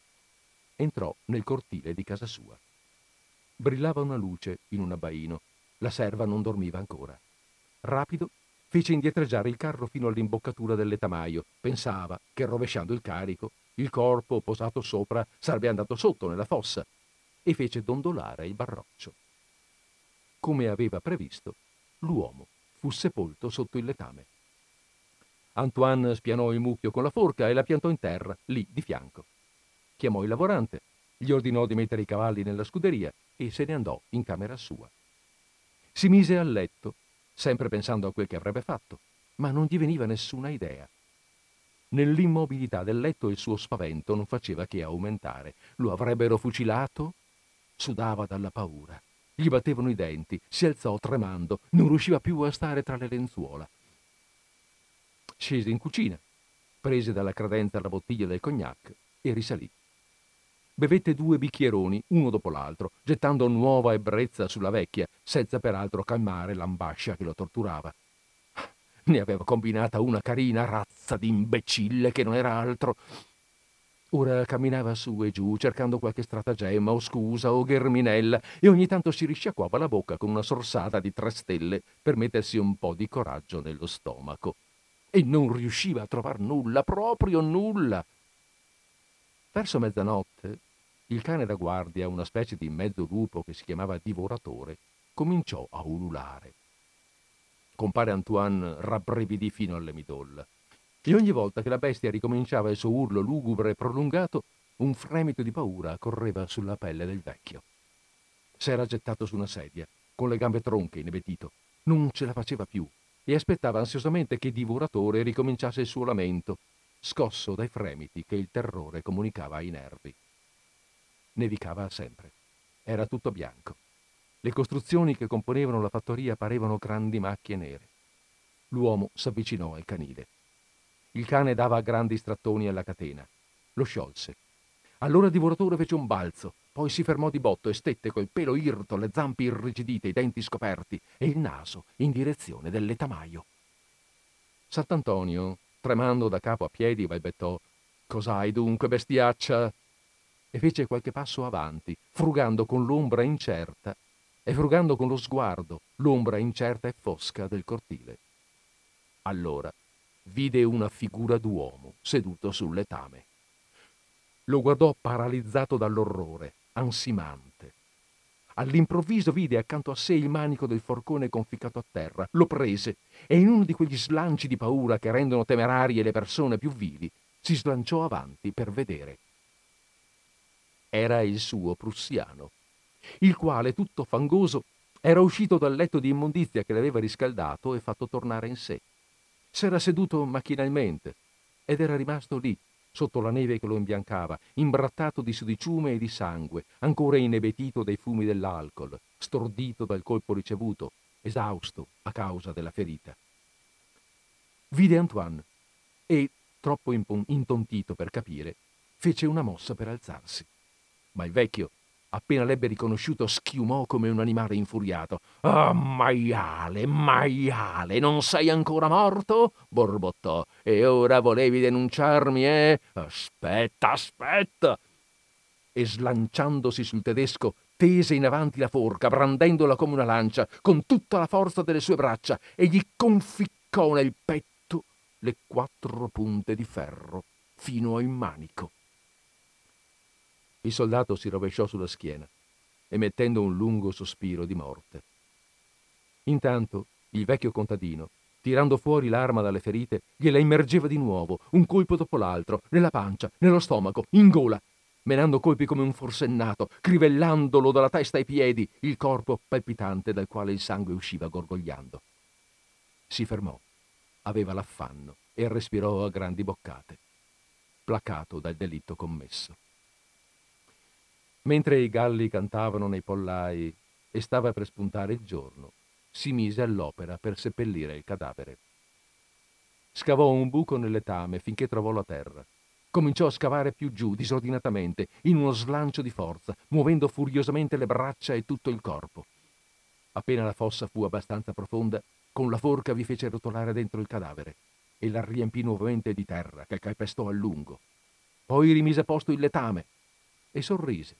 Entrò nel cortile di casa sua. Brillava una luce in un abbaino. La serva non dormiva ancora. Rapido, fece indietreggiare il carro fino all'imboccatura dell'etamaio. Pensava che, rovesciando il carico, il corpo posato sopra sarebbe andato sotto nella fossa, e fece dondolare il barroccio. Come aveva previsto, l'uomo fu sepolto sotto il letame. Antoine spianò il mucchio con la forca e la piantò in terra, lì di fianco. Chiamò il lavorante, gli ordinò di mettere i cavalli nella scuderia e se ne andò in camera sua. Si mise a letto, sempre pensando a quel che avrebbe fatto, ma non gli veniva nessuna idea. Nell'immobilità del letto il suo spavento non faceva che aumentare. Lo avrebbero fucilato? Sudava dalla paura. Gli battevano i denti, si alzò tremando, non riusciva più a stare tra le lenzuola. Scese in cucina, prese dalla credenza la bottiglia del cognac e risalì. Bevette due bicchieroni, uno dopo l'altro, gettando nuova ebbrezza sulla vecchia, senza peraltro calmare l'ambascia che lo torturava. Ne aveva combinata una carina razza di imbecille che non era altro. Ora camminava su e giù, cercando qualche stratagemma o scusa o gherminella, e ogni tanto si risciacquava la bocca con una sorsata di tre stelle per mettersi un po' di coraggio nello stomaco. E non riusciva a trovar nulla, proprio nulla. Verso mezzanotte, il cane da guardia, una specie di mezzo lupo che si chiamava Divoratore, cominciò a ululare. Compare Antoine rabbrividì fino alle midolla. E ogni volta che la bestia ricominciava il suo urlo lugubre e prolungato, un fremito di paura correva sulla pelle del vecchio. S'era gettato su una sedia, con le gambe tronche, inebetito. Non ce la faceva più e aspettava ansiosamente che Divoratore ricominciasse il suo lamento, scosso dai fremiti che il terrore comunicava ai nervi. Nevicava sempre. Era tutto bianco. Le costruzioni che componevano la fattoria parevano grandi macchie nere. L'uomo s'avvicinò al canile. Il cane dava grandi strattoni alla catena. Lo sciolse. Allora Divoratore fece un balzo, poi si fermò di botto e stette col pelo irto, le zampe irrigidite, i denti scoperti e il naso in direzione del letamaio. Sant'Antonio, tremando da capo a piedi, balbettò: «Cos'hai dunque, bestiaccia?» e fece qualche passo avanti, frugando con l'ombra incerta e frugando con lo sguardo l'ombra incerta e fosca del cortile. Allora vide una figura d'uomo seduto sul letame. Lo guardò paralizzato dall'orrore, ansimante. All'improvviso vide accanto a sé il manico del forcone conficcato a terra, lo prese e in uno di quegli slanci di paura che rendono temerarie le persone più vili, si slanciò avanti per vedere. Era il suo prussiano, il quale, tutto fangoso, era uscito dal letto di immondizia che l'aveva riscaldato e fatto tornare in sé. S'era seduto macchinalmente ed era rimasto lì, sotto la neve che lo imbiancava, imbrattato di sudiciume e di sangue, ancora inebetito dai fumi dell'alcol, stordito dal colpo ricevuto, esausto a causa della ferita. Vide Antoine e, troppo intontito per capire, fece una mossa per alzarsi. Ma il vecchio, appena l'ebbe riconosciuto, schiumò come un animale infuriato. «Ah, oh, maiale, maiale, non sei ancora morto?» borbottò. «E ora volevi denunciarmi, eh? Aspetta, aspetta!» E slanciandosi sul tedesco, tese in avanti la forca, brandendola come una lancia, con tutta la forza delle sue braccia, e gli conficcò nel petto le quattro punte di ferro fino al manico. Il soldato si rovesciò sulla schiena, emettendo un lungo sospiro di morte. Intanto il vecchio contadino, tirando fuori l'arma dalle ferite, gliela immergeva di nuovo, un colpo dopo l'altro, nella pancia, nello stomaco, in gola, menando colpi come un forsennato, crivellandolo dalla testa ai piedi, il corpo palpitante dal quale il sangue usciva gorgogliando. Si fermò, aveva l'affanno e respirò a grandi boccate, placato dal delitto commesso. Mentre i galli cantavano nei pollai e stava per spuntare il giorno, si mise all'opera per seppellire il cadavere. Scavò un buco nel letame finché trovò la terra. Cominciò a scavare più giù, disordinatamente, in uno slancio di forza, muovendo furiosamente le braccia e tutto il corpo. Appena la fossa fu abbastanza profonda, con la forca vi fece rotolare dentro il cadavere e la riempì nuovamente di terra, che calpestò a lungo. Poi rimise a posto il letame e sorrise,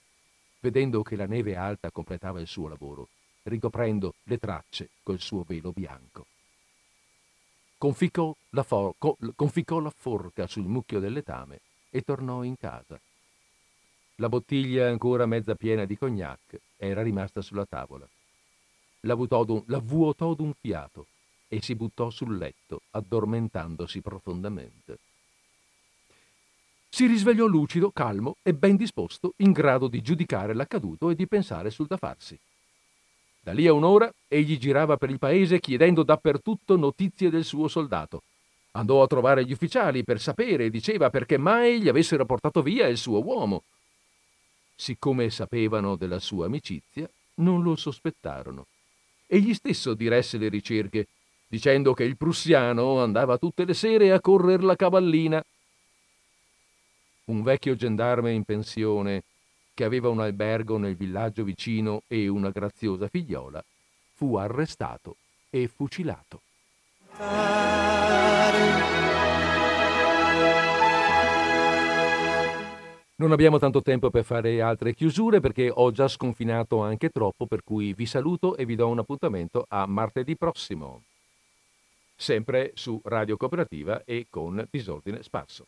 vedendo che la neve alta completava il suo lavoro, ricoprendo le tracce col suo velo bianco. Conficcò la, for- conficcò la forca sul mucchio del letame e tornò in casa. La bottiglia, ancora mezza piena di cognac, era rimasta sulla tavola. La vuotò d'un, la vuotò d'un fiato e si buttò sul letto, addormentandosi profondamente. Si risvegliò lucido, calmo e ben disposto, in grado di giudicare l'accaduto e di pensare sul da farsi. Da lì a un'ora egli girava per il paese chiedendo dappertutto notizie del suo soldato. Andò a trovare gli ufficiali per sapere, diceva, perché mai gli avessero portato via il suo uomo. Siccome sapevano della sua amicizia, non lo sospettarono. Egli stesso diresse le ricerche, dicendo che il prussiano andava tutte le sere a correr la cavallina. Un vecchio gendarme in pensione, che aveva un albergo nel villaggio vicino e una graziosa figliola, fu arrestato e fucilato. Non abbiamo tanto tempo per fare altre chiusure, perché ho già sconfinato anche troppo, per cui vi saluto e vi do un appuntamento a martedì prossimo, sempre su Radio Cooperativa e con Disordine Sparso.